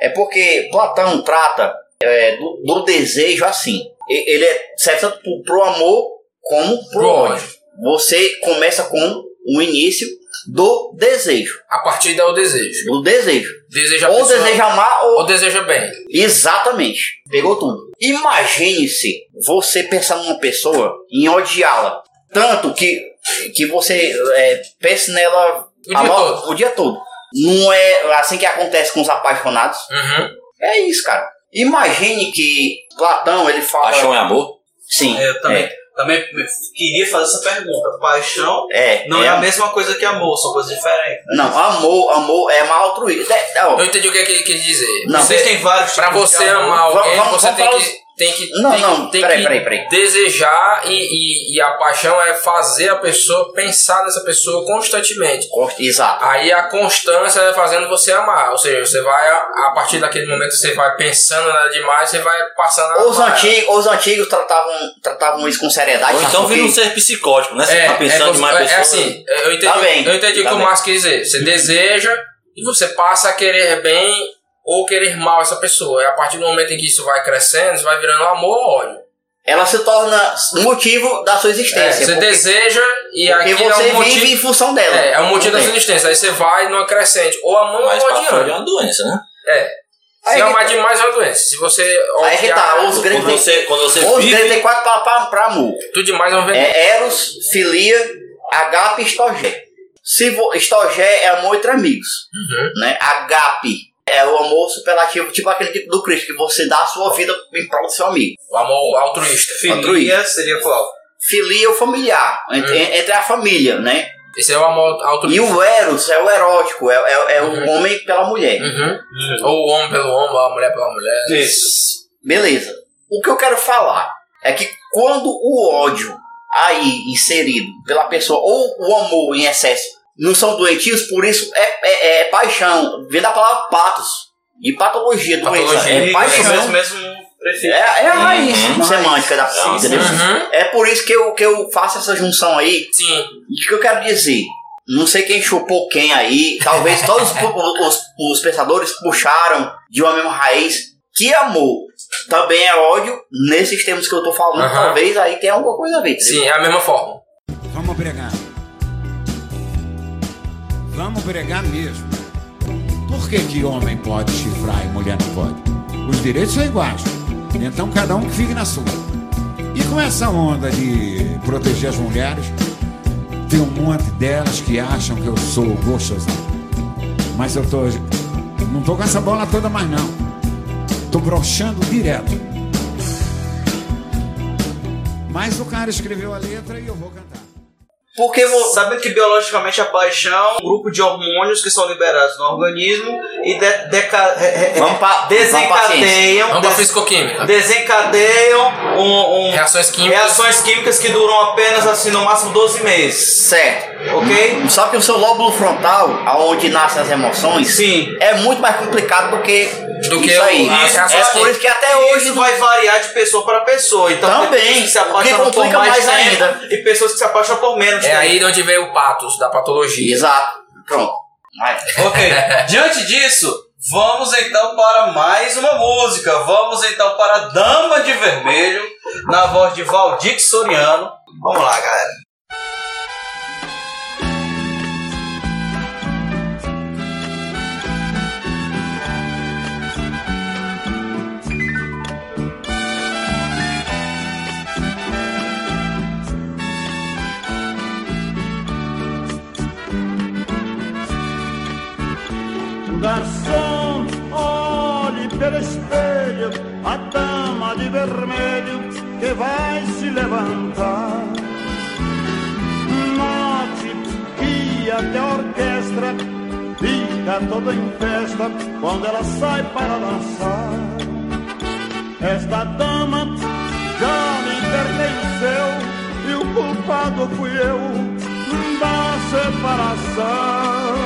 É porque Platão trata do desejo assim. Ele serve tanto pro amor como pro ódio. Você começa com o início do desejo. A partida é o desejo. O desejo. Deseja ou pessoa, deseja amar ou deseja bem. Exatamente. Pegou tudo. Imagine-se você pensar numa pessoa e odiá-la. Tanto que você pense nela o dia todo. Não é assim que acontece com os apaixonados. Uhum. É isso, cara. Imagine que Platão, ele fala... Paixão é amor? Sim. Eu também. Também queria fazer essa pergunta. Paixão não é a mesma coisa que amor, são coisas diferentes. Né? Não, amor é mal altruísta. Eu entendi o que ele quis dizer. Não, existem vários tipos. Pra você amar alguém, você tem que desejar e a paixão é fazer a pessoa pensar nessa pessoa constantemente. Exato. Aí a constância é fazendo você amar. Ou seja, você vai, a partir daquele momento, você vai pensando nada demais, você vai passando a amar. Os antigos tratavam isso com seriedade. Ou então vira um ser psicótico, né? Você tá pensando demais a pessoa. É assim, eu entendi o que o Márcio quis dizer. Você deseja e você passa a querer bem... ou querer mal essa pessoa. É a partir do momento em que isso vai crescendo, isso vai virando amor ou ódio. Ela se torna o motivo da sua existência. Você deseja e aquilo você é um motivo, vive em função dela. É o motivo da sua existência. Aí você vai numa crescente. Ou amando ou odiando. É uma doença, né? Se amar demais é uma doença. Se você odiar... Aí que tá. Os gregos têm quatro palavras pra amor. Tudo demais é um veneno. Eros, filia, agape e estogé. Estogé é amor entre amigos. Uhum. Né? Agape é o amor superlativo, tipo aquele tipo do Cristo, que você dá a sua vida em prol do seu amigo. O amor altruísta. Filia seria qual? Filia é o familiar, entre a família, né? Esse é o amor altruísta. E o Eros é o erótico, é o homem pela mulher. Ou o homem pelo homem, ou a mulher pela mulher. Isso. Beleza. O que eu quero falar é que quando o ódio aí inserido pela pessoa, ou o amor em excesso, não são doentios, por isso é paixão. Vem da palavra patos, de patologia, doença. É paixão. É a raiz semântica da palavra. É por isso que eu faço essa junção aí. Sim. O que eu quero dizer? Não sei quem chupou quem aí. Talvez todos os pensadores puxaram de uma mesma raiz. Que amor também é ódio. Nesses termos que eu tô falando, talvez aí tenha alguma coisa a ver. Sim, é a mesma forma. Vamos pregar. Vamos pregar mesmo. Por que homem pode chifrar e mulher não pode? Os direitos são iguais. Então cada um que fique na sua. E com essa onda de proteger as mulheres, tem um monte delas que acham que eu sou gostosão. Mas eu não tô com essa bola toda mais não. Tô broxando direto. Mas o cara escreveu a letra e eu vou cantar. Porque sabendo que biologicamente a paixão é um grupo de hormônios que são liberados no organismo e desencadeiam reações químicas que duram apenas assim no máximo 12 meses. Certo. Ok? Só que o seu lóbulo frontal, aonde nascem as emoções, sim, é muito mais complicado do que isso aí. É por isso que até hoje isso vai variar de pessoa para pessoa. Então, também, se apaixonam por mais ainda. E pessoas que se apaixonam por menos. É aí de onde vem o patos da patologia. Exato. Pronto. Ok. Diante disso, vamos então para mais uma música. Vamos então para Dama de Vermelho, na voz de Valdir Bissoriano. Vamos lá, galera. Garçom, olhe pelo espelho, a dama de vermelho que vai se levantar. Note que até a orquestra fica toda em festa quando ela sai para dançar. Esta dama já me pertenceu e o culpado fui eu da separação.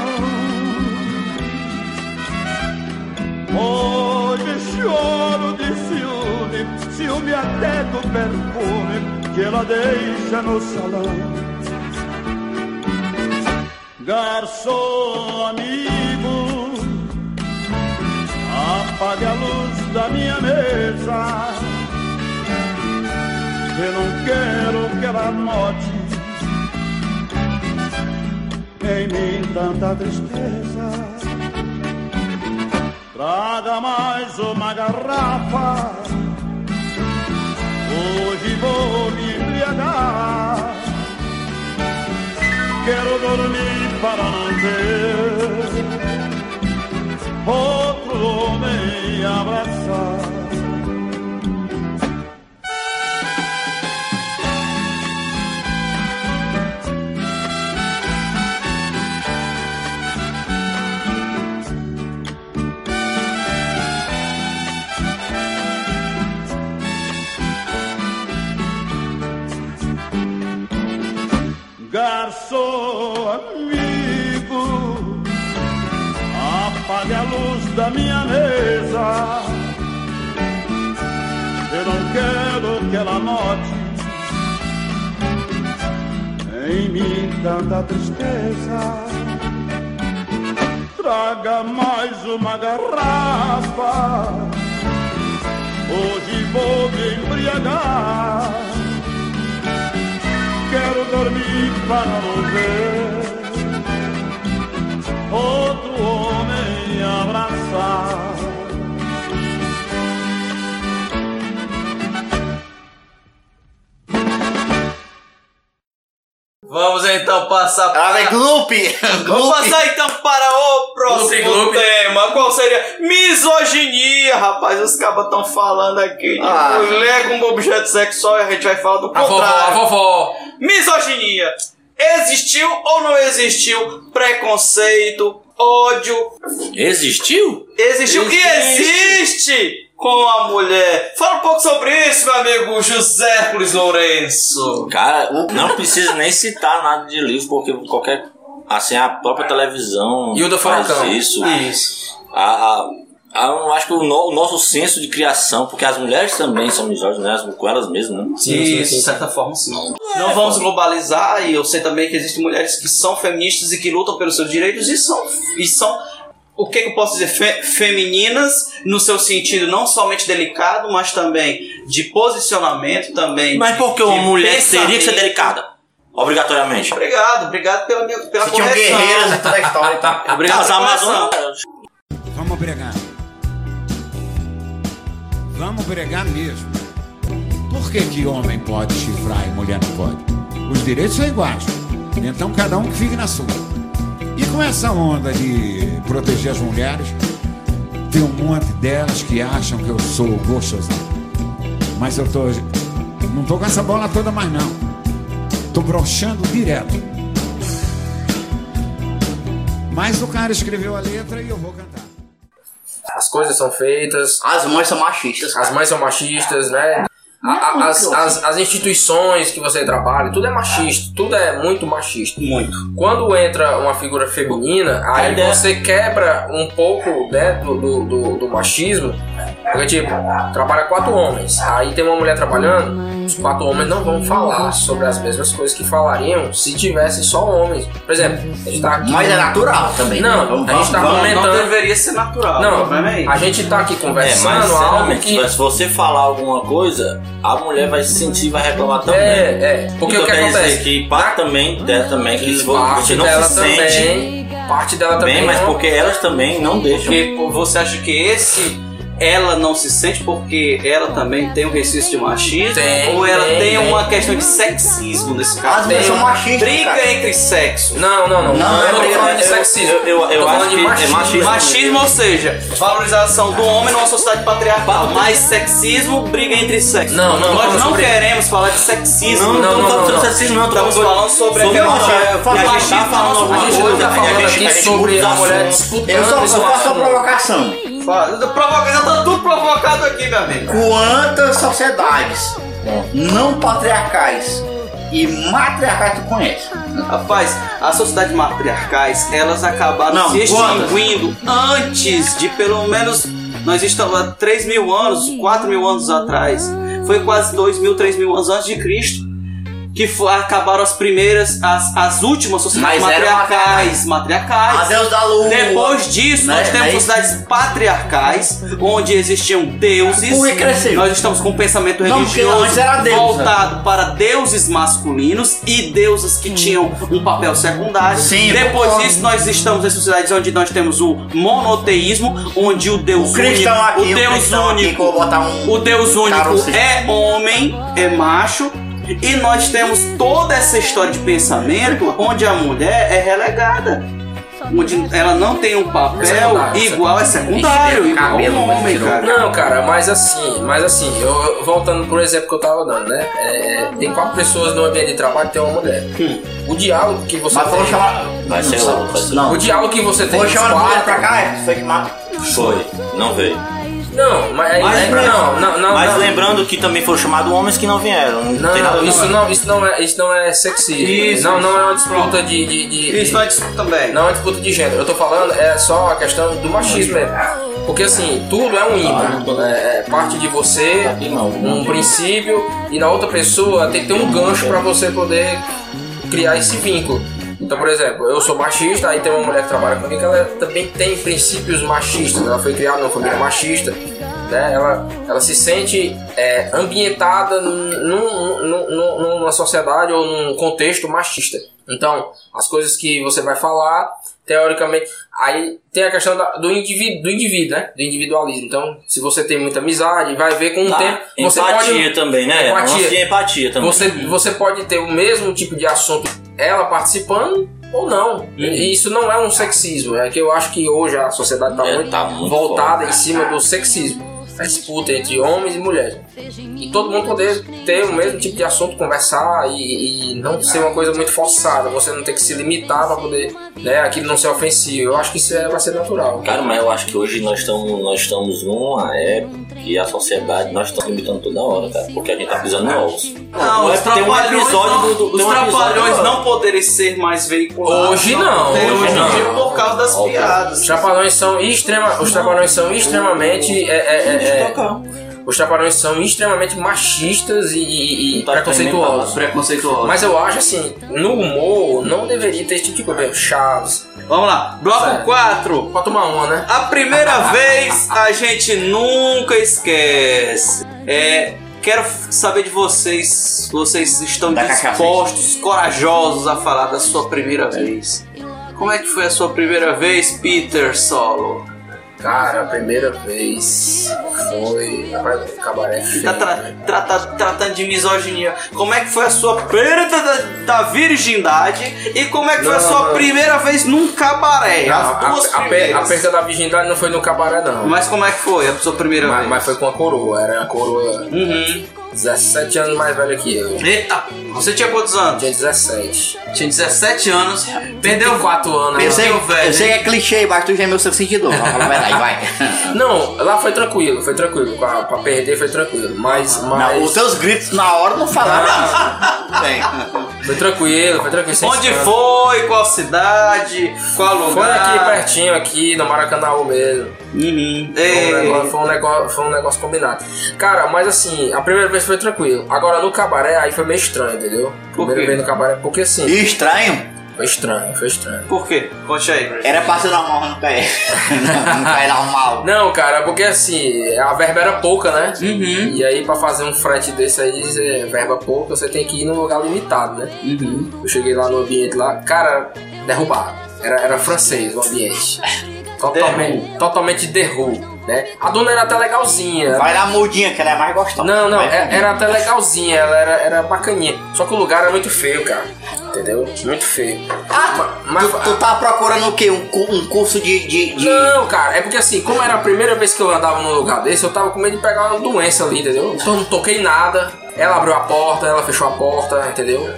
Hoje choro de ciúme, ciúme até do perfume que ela deixa no salão. Garçom amigo, apague a luz da minha mesa. Eu não quero que ela note em mim tanta tristeza. Traga mais uma garrafa, hoje vou me embriagar. Quero dormir para não ter outro homem abraçar. Garçom amigo, apague a luz da minha mesa. Eu não quero que ela note em mim tanta tristeza. Traga mais uma garrafa, hoje vou me embriagar. Quero dormir para não ver outro homem abraçar. Vamos então passar para... Vamos passar então para o próximo tema. Qual seria? Misoginia, rapaz. Os cabas estão falando aqui. Mulher com um objeto sexual e a gente vai falar do contrário. A vovó. Misoginia. Existiu ou não existiu preconceito, ódio? Existiu que existe com a mulher. Fala um pouco sobre isso, meu amigo José Luiz Lourenço. Cara, não precisa nem citar nada de livro, porque qualquer... Assim, a própria televisão e o do faz Falcão. Isso. Eu acho que o nosso senso de criação, porque as mulheres também são misóginas, né? Com elas mesmas, né? Isso, de certa forma, sim. Não vamos globalizar, e eu sei também que existem mulheres que são feministas e que lutam pelos seus direitos e são o que eu posso dizer? Femininas, no seu sentido não somente delicado, mas também de posicionamento também. Mas por que uma mulher teria que ser delicada? Obrigatoriamente. Obrigado pela correção. Se tinham guerreiras e toda a história, tá? Obrigado pela Amazonas. Vamos brigar. Vamos brigar mesmo. Por que homem pode chifrar e mulher não pode? Os direitos são iguais. Então cada um que fique na sua. E com essa onda de proteger as mulheres, tem um monte delas que acham que eu sou gostosão. Mas eu tô... Não tô com essa bola toda mais, não. Tô broxando direto. Mas o cara escreveu a letra e eu vou cantar. As coisas são feitas. As mães são machistas. As mães são machistas, né? As instituições que você trabalha, tudo é machista, tudo é muito machista. Muito. Quando entra uma figura feminina, aí você quebra um pouco, né, do machismo. Porque, tipo, trabalha 4 homens, aí tem uma mulher trabalhando, os 4 homens não vão falar sobre as mesmas coisas que falariam se tivessem só homens. Por exemplo, a gente tá aqui... Mas é natural também. Não, a gente tá comentando... Não deveria ser natural. Não, a gente tá aqui conversando algo que... Mas se você falar alguma coisa... A mulher vai se sentir, vai reclamar também. Porque o que acontece? Que parte também dela também, que você não se sente. Parte dela também. Bem, mas não, porque elas também não deixam. Porque você acha que ela não se sente porque ela também tem um resquício de machismo? Ou ela tem uma questão de sexismo nesse caso? Briga entre sexos. Não, eu não tô falando de sexismo. Eu acho que é machismo. Machismo, ou seja, valorização do homem numa sociedade patriarcal. Mas sexismo, briga entre sexos. Nós não queremos falar de sexismo. Não, estamos falando sobre a mulher. A gente tá falando aqui sobre a mulher disputando. Eu só faço a provocação. Tá tudo provocado aqui, meu amigo. Quantas sociedades não patriarcais e matriarcais tu conhece? Rapaz, as sociedades matriarcais, elas acabaram se extinguindo antes de, pelo menos, nós estamos há 3 mil anos, 4 mil anos atrás. Foi quase 2 mil, 3 mil anos antes de Cristo que acabaram as primeiras, as últimas sociedades matriarcais. A Deus da Lua. Depois disso, nós temos sociedades patriarcais, onde existiam deuses. Nós estamos com um pensamento religioso voltado para deuses masculinos e deusas que tinham um papel secundário. Sim, depois disso, nós estamos em sociedades onde nós temos o monoteísmo, onde o Deus único é homem, é macho. E nós temos toda essa história de pensamento onde a mulher é relegada, onde ela não tem um papel igual, é secundário, igual ao homem, cara. Não, cara, mas assim, eu voltando pro exemplo que eu tava dando, né? Tem 4 pessoas no ambiente de trabalho e tem uma mulher. O diálogo que você tem... Vai ser outro. O diálogo que você tem... Vou chamar a mulher pra cá, foi que mata. Foi, não veio. Mas lembrando que também foram chamados homens que não vieram. Isso não é sexismo. Não é uma disputa de isso não é disputa também. Não é disputa de gênero. Eu tô falando é só a questão do machismo mesmo. Porque assim, tudo é um ímã. Parte de você, um princípio, e na outra pessoa tem que ter um gancho pra você poder criar esse vínculo. Então, por exemplo, eu sou machista, aí tem uma mulher que trabalha comigo que ela também tem princípios machistas. Ela foi criada numa família machista, né? Ela se sente ambientada numa sociedade ou num contexto machista. Então, as coisas que você vai falar, teoricamente... Aí tem a questão do indivíduo, né? Do individualismo. Então, se você tem muita amizade, vai ver com o tempo... Você empatia pode, também, né? Empatia também. Você pode ter o mesmo tipo de assunto... Ela participando ou não. E isso não é um sexismo. É que eu acho que hoje a sociedade está muito voltada em cima do sexismo. A disputa entre homens e mulheres. E todo mundo poder ter o mesmo tipo de assunto, conversar e não ser uma coisa muito forçada. Você não tem que se limitar para poder, né, aquilo não ser ofensivo. Eu acho que isso vai ser natural. Cara, mas eu acho que hoje nós estamos numa época e a sociedade, nós estamos limitando toda hora, cara. Porque a gente tá pisando no ovos. Não, os trapalhões não poderem ser mais veiculados. Hoje não. Por causa das piadas. Os trapalhões são extremamente machistas e preconceituosos. Mas eu acho assim, no humor não deveria ter esse tipo de coisa. Chaves. Vamos lá, bloco 4. Pra tomar uma, né? A primeira vez a gente nunca esquece. Quero saber de vocês, vocês estão dispostos, corajosos a falar da sua primeira vez. Como é que foi a sua primeira vez, Peter Solo? Cara, a primeira vez foi cabaré. Tratando de misoginia. Como é que foi a sua perda da virgindade e como é que foi a sua primeira vez num cabaré? A perda da virgindade não foi no cabaré, não. Mas como é que foi a sua primeira vez? Mas foi com a coroa, era a coroa. 17 anos mais velho que eu. Eita! Você tinha quantos anos? Tinha 17. Tinha 17 anos, perdeu 4 anos. Eu sei que é clichê, mas tu já é meu sentido. Vai. Não, lá foi tranquilo. Pra perder foi tranquilo. Mas... Não, os teus gritos na hora não falaram. Foi tranquilo. Onde foi? Qual cidade? Qual lugar? Foi aqui pertinho, aqui no Maracanã mesmo. Foi um negócio combinado. Cara, mas assim, a primeira vez foi tranquilo. Agora no cabaré aí foi meio estranho, entendeu? Primeira vez no cabaré, porque assim. E estranho? Foi estranho. Por quê? Conte aí. Era pra ser normal, mas não cai normal. Não, cara, porque assim, a verba era pouca, né? Uhum. E aí pra fazer um frete desse aí, verba pouca, você tem que ir num lugar limitado, né? Uhum. Eu cheguei lá no ambiente lá, cara, derrubado. Era francês o ambiente. Totalmente derrubado. Né? A dona era até legalzinha. Vai na mudinha, que ela é mais gostosa. Não, era até legalzinha, ela era bacaninha. Só que o lugar era muito feio, cara. Entendeu? Muito feio. Ah, mas tu tava procurando o quê? Um curso de... Não, cara, é porque assim, como era a primeira vez que eu andava num lugar desse, eu tava com medo de pegar uma doença ali, entendeu? Então eu não toquei nada. Ela abriu a porta, ela fechou a porta, entendeu?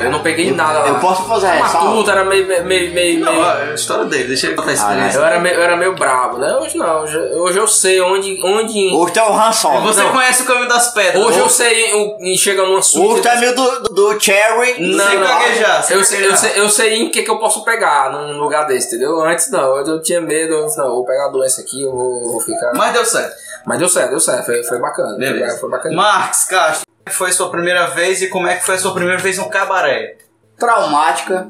Eu não peguei nada lá. Eu posso fazer essa? Matuto, era meio... Não, a história dele, deixa ele contar a experiência. Eu era meio brabo, né? Hoje não, hoje eu sei onde... Hoje tu é o Han Solo. Você não conhece o caminho das pedras. Hoje eu sei enxergar numa suíte. Hoje tu é meio do Cherry. Não, sem gaguejar. Eu sei em que eu posso pegar num lugar desse, entendeu? Antes não, eu tinha medo. Eu vou pegar a doença aqui, eu vou ficar... Mas deu certo. Foi bacana. Beleza. Foi bacana. Marcos Castro. Foi sua primeira vez e como é que foi a sua primeira vez no cabaré? Traumática,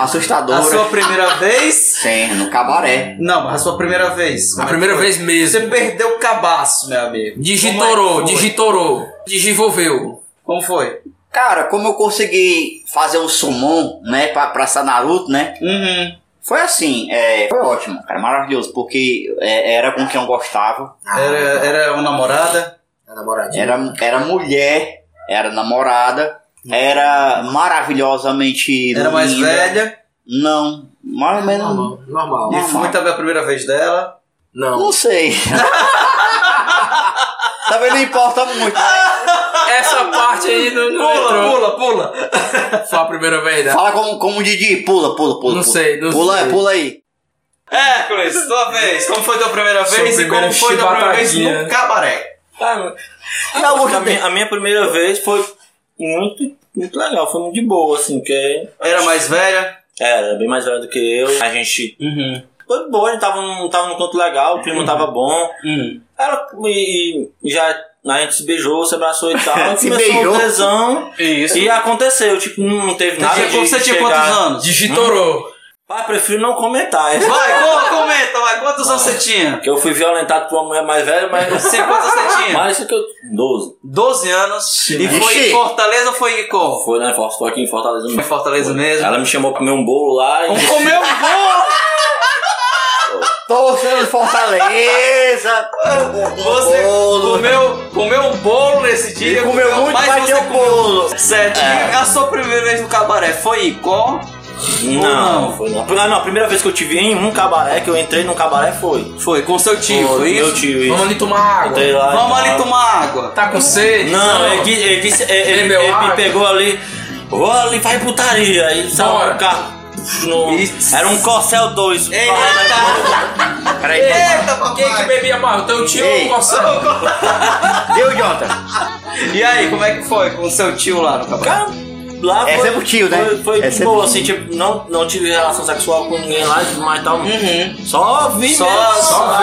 assustadora. A sua primeira vez? Sim, no cabaré. Não, mas a sua primeira vez. A primeira vez mesmo. Você perdeu o cabaço, meu amigo. Digitorou. Desenvolveu. Como foi? Cara, como eu consegui fazer o sumon, né, pra Naruto, né? Uhum. Foi assim, foi ótimo, cara, maravilhoso, porque era com quem eu gostava. Era uma namorada? Era mulher, era namorada, era maravilhosamente... Era mais velha? Não, mais ou menos... Normal. E foi também a primeira vez dela? Não sei. Também não importa muito. Essa parte aí não... Pula. Só a primeira vez dela. Fala como o Didi, pula. Não sei. Pula aí. Hércules, sua vez. Como foi a tua primeira vez e como foi a tua primeira vez no cabaré? A minha primeira vez foi muito, muito legal, foi muito de boa, assim, que... Era mais velha? Era bem mais velha do que eu. A gente... Uhum. Foi boa, a gente tava num canto legal, o clima tava bom. Uhum. Ela já... A gente se beijou, se abraçou e tal. Se beijou. Um tesão. Isso. E aconteceu, tipo, não teve nada de... Você tinha quantos anos? Digitorou. Pai, prefiro não comentar. Vai, comenta, vai. Quantos anos você tinha? Que eu fui violentado por uma mulher mais velha, mas não sei quantos você tinha. Mais do que eu... 12. 12 anos. E foi em Fortaleza ou foi em como? Foi aqui em Fortaleza mesmo. Foi em Fortaleza mesmo. Ela me chamou pra comer um bolo lá. Vamos comer um bolo? Tô sendo de Fortaleza. Você comeu um bolo nesse dia. Comeu muito, mas deu bolo. Certo. E a sua primeira vez no cabaré foi em qual? Não, a primeira vez que eu tive em um cabaré, que eu entrei num cabaré foi com seu tio, foi isso? Meu tio, isso. Vamos ali tomar água. Vamos ali tomar água. Tá com sede? Não. Ele me pegou ali, vou ali, vai putaria. Aí saiu um carro. Era um Corsel 2. Eita, quem que bebia mais? O teu tio ou o Corsel? Eu, Jota. E aí, como é que foi com o seu tio lá no cabaré? Lá é sempre o tio, né? Foi de boa, assim, tipo, não tive relação sexual com ninguém lá e tudo mais e tal. Uhum. Só vi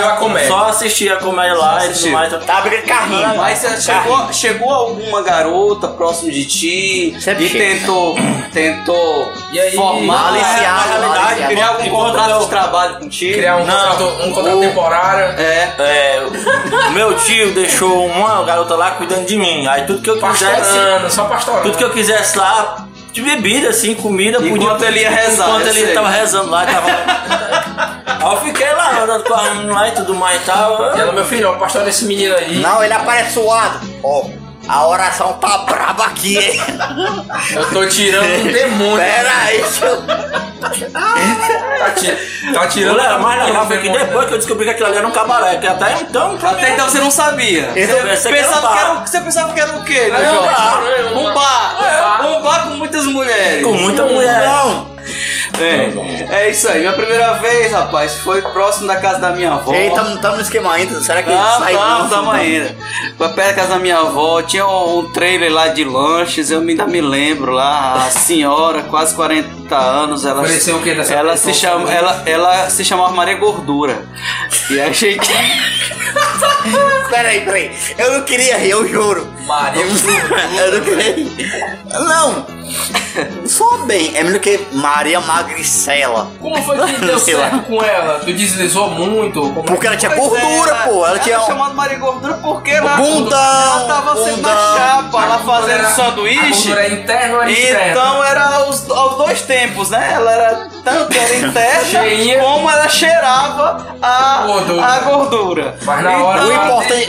a comédia. Só assisti a comédia lá e tudo mais. Tá abrindo carrinho. Mas chegou alguma garota próximo de ti sempre e tentou e aí, formar a realidade, criar algum contrato de trabalho contigo? Criar um contrato temporário. Meu tio deixou uma garota lá cuidando de mim. Aí tudo que eu quisesse... Só pastorando. Tudo que eu quisesse lá, de bebida, assim, comida, podia. Enquanto ele ia rezar. Enquanto ele tava rezando lá, Aí eu fiquei lá, andando com a menina lá e tudo mais e tal. Ela, meu filho, o pastor desse menino aí. Não, ele aparece suado. Ó, a oração tá braba aqui, hein? Eu tô tirando um demônio. Pera aí, tio. Tá tá tirando. Galera, mais legal foi que depois que eu descobri que aquilo ali era um cabaré, que até então você não sabia. Você pensava que era o quê? Um bar. Um bar com muitas mulheres. Com muita mulher. É isso aí, minha primeira vez, rapaz, foi próximo da casa da minha avó. E aí, tamo no esquema ainda, será que saiu? Tamo ainda. Foi perto da casa da minha avó, tinha um trailer lá de lanches, eu ainda me lembro lá, a senhora, quase 40 anos, ela se chamava Maria Gordura. E a gente... Peraí, eu não queria rir, eu juro. Maria Gordura. Eu não queria rir. Não! Só bem, é melhor que Maria Magricela. Como foi que deu certo com ela? Tu deslizou muito? Porque ela tinha gordura, pô. Ela tinha chamada Maria Gordura porque ela tava sendo na chapa, ela fazendo sanduíche. Era interno ou externo? Então era aos dois tempos, né? Ela era tanto interna como ela cheirava a gordura. Mas na hora o importante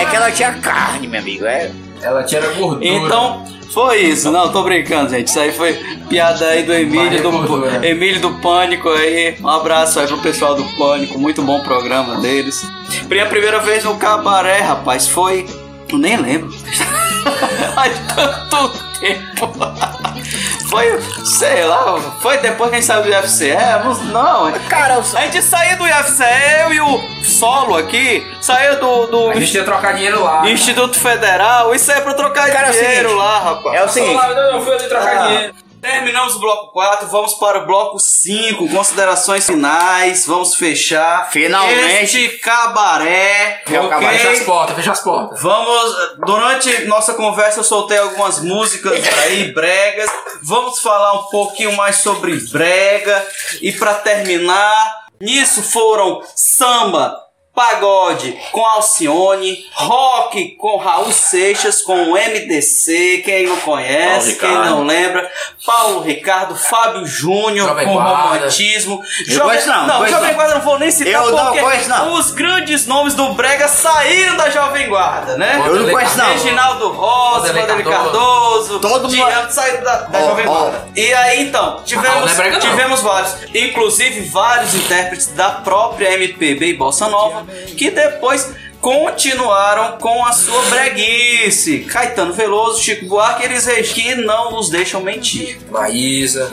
é que ela tinha carne, meu amigo. Ela tinha gordura. Então... Foi isso, não, tô brincando, gente. Isso aí foi piada aí do Emílio, Emílio do Pânico aí. Um abraço aí pro pessoal do Pânico, muito bom programa deles. Minha primeira vez no cabaré, rapaz, foi... Eu nem lembro. Faz tanto tempo. Foi, sei lá, foi depois que a gente saiu do UFC. A gente saiu do UFC, eu e o Solo aqui, saiu do a gente ia trocar dinheiro lá. Instituto Federal, isso aí é pra trocar dinheiro é lá, rapaz. É o seguinte. Eu fui ali trocar dinheiro. Terminamos o bloco 4, vamos para o bloco 5, considerações finais, vamos fechar. Finalmente. Este cabaré. É o cabaré. Fecha as portas. Vamos, durante nossa conversa eu soltei algumas músicas aí, bregas. Vamos falar um pouquinho mais sobre brega. E pra terminar, nisso foram samba, pagode com Alcione, rock com Raul Seixas, com o MDC, quem não conhece, quem não lembra, Paulo Ricardo, Fábio Júnior com romantismo, Jovem Guarda não vou nem citar porque os grandes nomes do brega saíram da Jovem Guarda, né? Eu não conheço não. Reginaldo Rosa, Rodrigo Cardoso, todo mundo saiu da Jovem Guarda. E aí então, tivemos vários, inclusive vários intérpretes da própria MPB e Bossa Nova, que depois continuaram com a sua breguice. Caetano Veloso, Chico Buarque, eles que não nos deixam mentir. Maísa,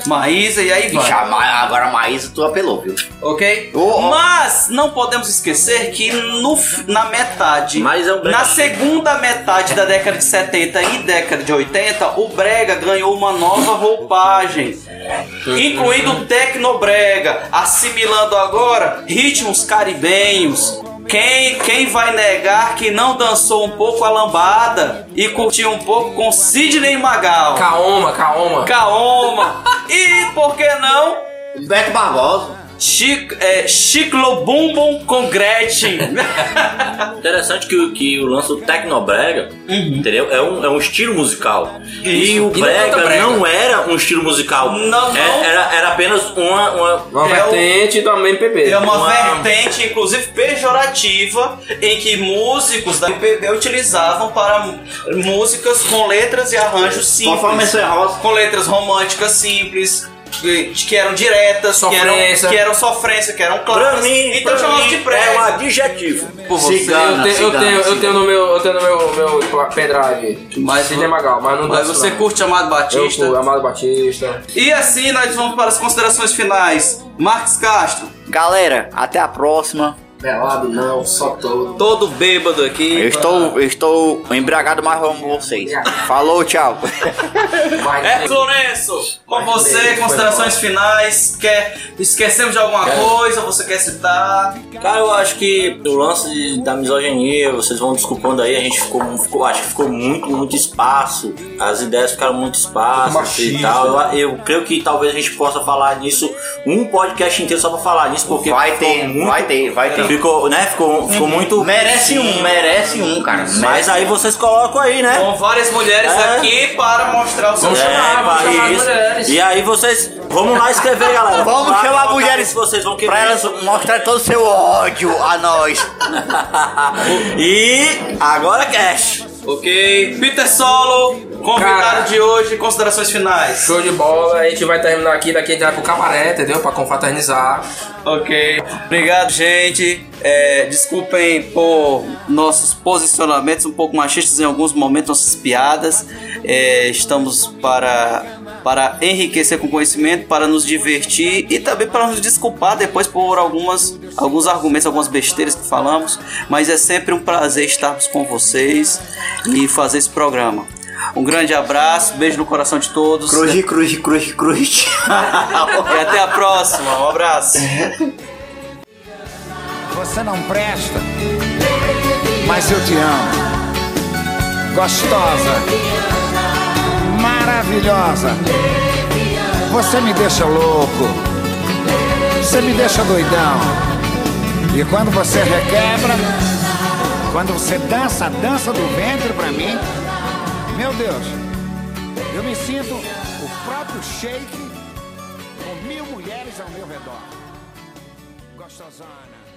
e aí vai. Agora Maísa, tu apelou, viu? Ok? Mas não podemos esquecer que na metade, na segunda metade da década de 70 e década de 80, o brega ganhou uma nova roupagem, incluindo o tecnobrega, assimilando agora ritmos caribenhos. Quem vai negar que não dançou um pouco a lambada e curtiu um pouco com Sidney Magal? Kaoma. E por que não? Beto Barbosa. Chiclobumbum com Gretchen. Interessante que o lance do tecnobrega, entendeu? É um estilo musical. E o brega não era um estilo musical. Não. Era apenas uma vertente da MPB. É uma vertente, inclusive, pejorativa, em que músicos da MPB utilizavam para músicas com letras e arranjos simples. Com letras românticas simples. Que eram diretas, que eram sofrência, que eram claras. Então chamava de brega. É um adjetivo. Eu tenho no meu pendrive. Mas você curte Amado Batista? Eu curto Amado Batista. E assim nós vamos para as considerações finais. Marcos Castro. Galera, até a próxima. Pelado não, só todo bêbado aqui. Eu estou embriagado, mas vamos com vocês. Falou, tchau. Florenço, com você, considerações finais. Esquecemos de alguma coisa, você quer citar? Cara, eu acho que o lance da misoginia, vocês vão desculpando aí, a gente acho que ficou muito espaço. As ideias ficaram muito espaço machismo, e tal. Eu creio que talvez a gente possa falar nisso um podcast inteiro só pra falar nisso, porque vai ter. Ficou muito... Merece um, cara. Mas aí vocês colocam aí, né? Com várias mulheres aqui para mostrar o seu chamado. E aí vocês... Vamos lá escrever, galera. Vamos chamar mulheres vocês vão querer. Pra elas mostrar todo o seu ódio a nós. E... Agora Cash. Ok. Peter Solo. Convidado de hoje, considerações finais. Show de bola, a gente vai terminar aqui, daqui a gente vai pro cabaré, entendeu? Pra confraternizar. Ok, obrigado, gente. Desculpem por nossos posicionamentos um pouco machistas em alguns momentos, nossas piadas. Estamos para enriquecer com conhecimento, para nos divertir e também para nos desculpar depois por alguns argumentos, algumas besteiras que falamos, mas é sempre um prazer estarmos com vocês e fazer esse programa. Um grande abraço, beijo no coração de todos. Cruz. E até a próxima, um abraço. Você não presta, mas eu te amo. Gostosa, maravilhosa, você me deixa louco, você me deixa doidão. E quando você requebra, quando você dança a dança do ventre pra mim, meu Deus, eu me sinto o próprio Sheik com 1000 mulheres ao meu redor. Gostosona.